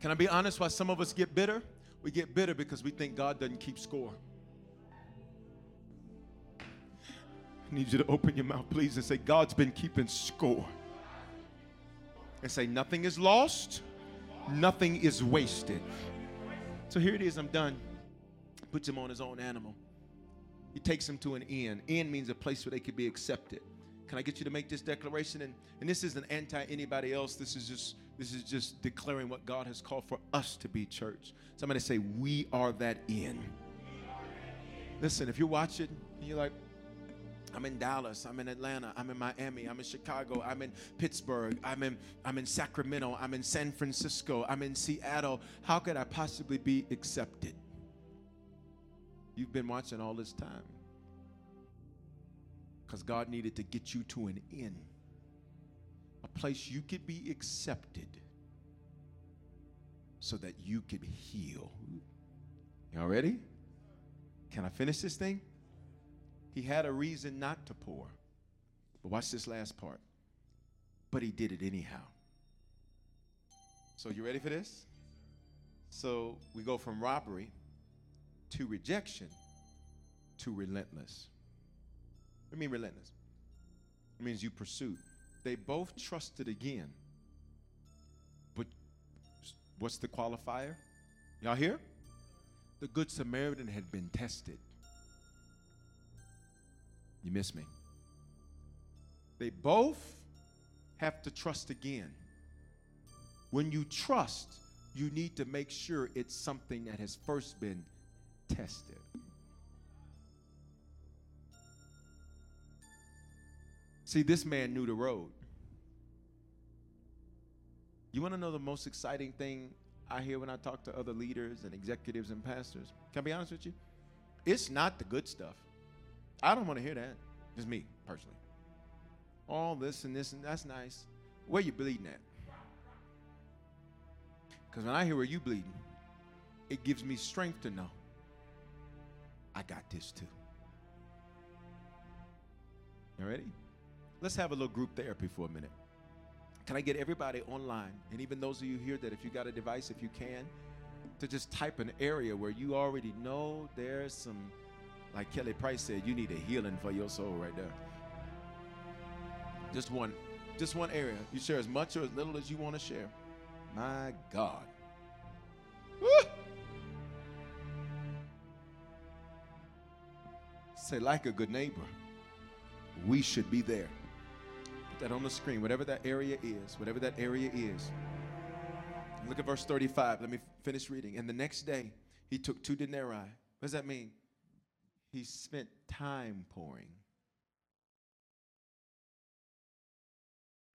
Can I be honest why some of us get bitter? We get bitter because we think God doesn't keep score. I need you to open your mouth, please, and say, God's been keeping score. And say, nothing is lost. Nothing is wasted. So here it is, I'm done. Puts him on his own animal. He takes him to an inn. Inn means a place where they could be accepted. Can I get you to make this declaration? And, and this isn't anti-anybody else. This is just this is just declaring what God has called for us to be, church. Somebody say, we are that inn. Listen, if you're watching, you're like, I'm in Dallas, I'm in Atlanta, I'm in Miami, I'm in Chicago, I'm in Pittsburgh, I'm in I'm in Sacramento, I'm in San Francisco, I'm in Seattle. How could I possibly be accepted? You've been watching all this time because God needed to get you to an inn, a place you could be accepted so that you could heal. Y'all ready? Can I finish this thing? He had a reason not to pour. But watch this last part. But he did it anyhow. So you ready for this? So we go from robbery to rejection to relentless. What do you mean relentless? It means you pursued. They both trusted again. But what's the qualifier? Y'all hear? The Good Samaritan had been tested. You miss me. They both have to trust again. When you trust, you need to make sure it's something that has first been tested. See, this man knew the road. You want to know the most exciting thing I hear when I talk to other leaders and executives and pastors? Can I be honest with you? It's not the good stuff. I don't want to hear that. Just me, personally. All this and this and that's nice. Where you bleeding at? Because when I hear where you bleeding, it gives me strength to know I got this too. You ready? Let's have a little group therapy for a minute. Can I get everybody online, and even those of you here that if you got a device, if you can, to just type an area where you already know there's some, like Kelly Price said, you need a healing for your soul right there. Just one, just one area. You share as much or as little as you want to share. My God. Woo! Say, like a good neighbor, we should be there. Put that on the screen, whatever that area is, whatever that area is. Look at verse thirty-five. Let me finish reading. And the next day, he took two denarii. What does that mean? He spent time pouring.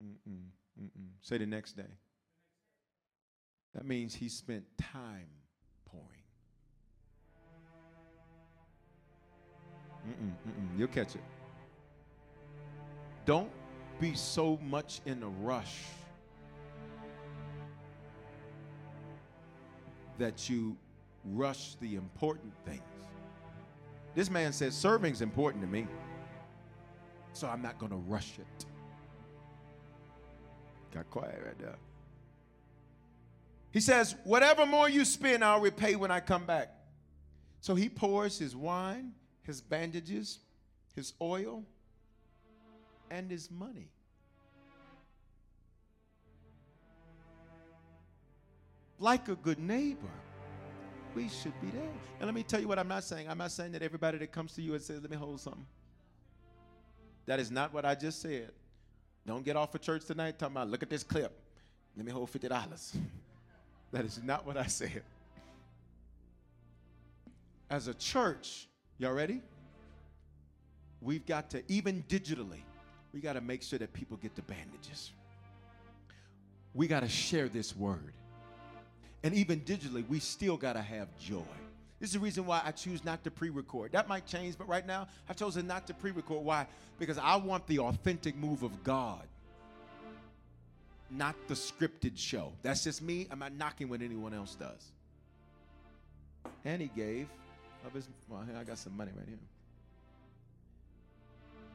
Mm-mm, mm-mm. Say the next day. That means he spent time pouring. Mm-mm, mm-mm. You'll catch it. Don't be so much in a rush that you rush the important things. This man says, serving's important to me, so I'm not going to rush it. Got quiet right there. He says, whatever more you spend, I'll repay when I come back. So he pours his wine, his bandages, his oil, and his money. Like a good neighbor, we should be there. And let me tell you what I'm not saying. I'm not saying that everybody that comes to you and says, let me hold something. That is not what I just said. Don't get off of church tonight talking about, look at this clip. Let me hold fifty dollars. That is not what I said. As a church, y'all ready? We've got to, even digitally, we got to make sure that people get the bandages. We got to share this word. And even digitally, we still got to have joy. This is the reason why I choose not to pre-record. That might change, but right now, I've chosen not to pre-record. Why? Because I want the authentic move of God, not the scripted show. That's just me. I'm not knocking what anyone else does. And he gave of his, well, I got some money right here.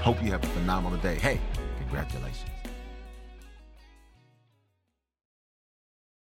Hope you have a phenomenal day. Hey, congratulations.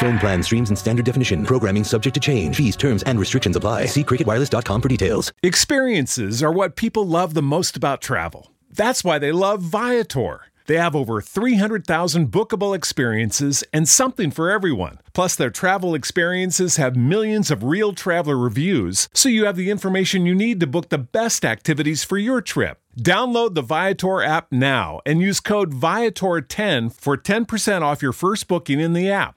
Phone plan streams in standard definition. Programming subject to change. Fees, terms, and restrictions apply. See cricket wireless dot com for details. Experiences are what people love the most about travel. That's why they love Viator. They have over three hundred thousand bookable experiences and something for everyone. Plus, their travel experiences have millions of real traveler reviews, so you have the information you need to book the best activities for your trip. Download the Viator app now and use code Viator ten for ten percent off your first booking in the app.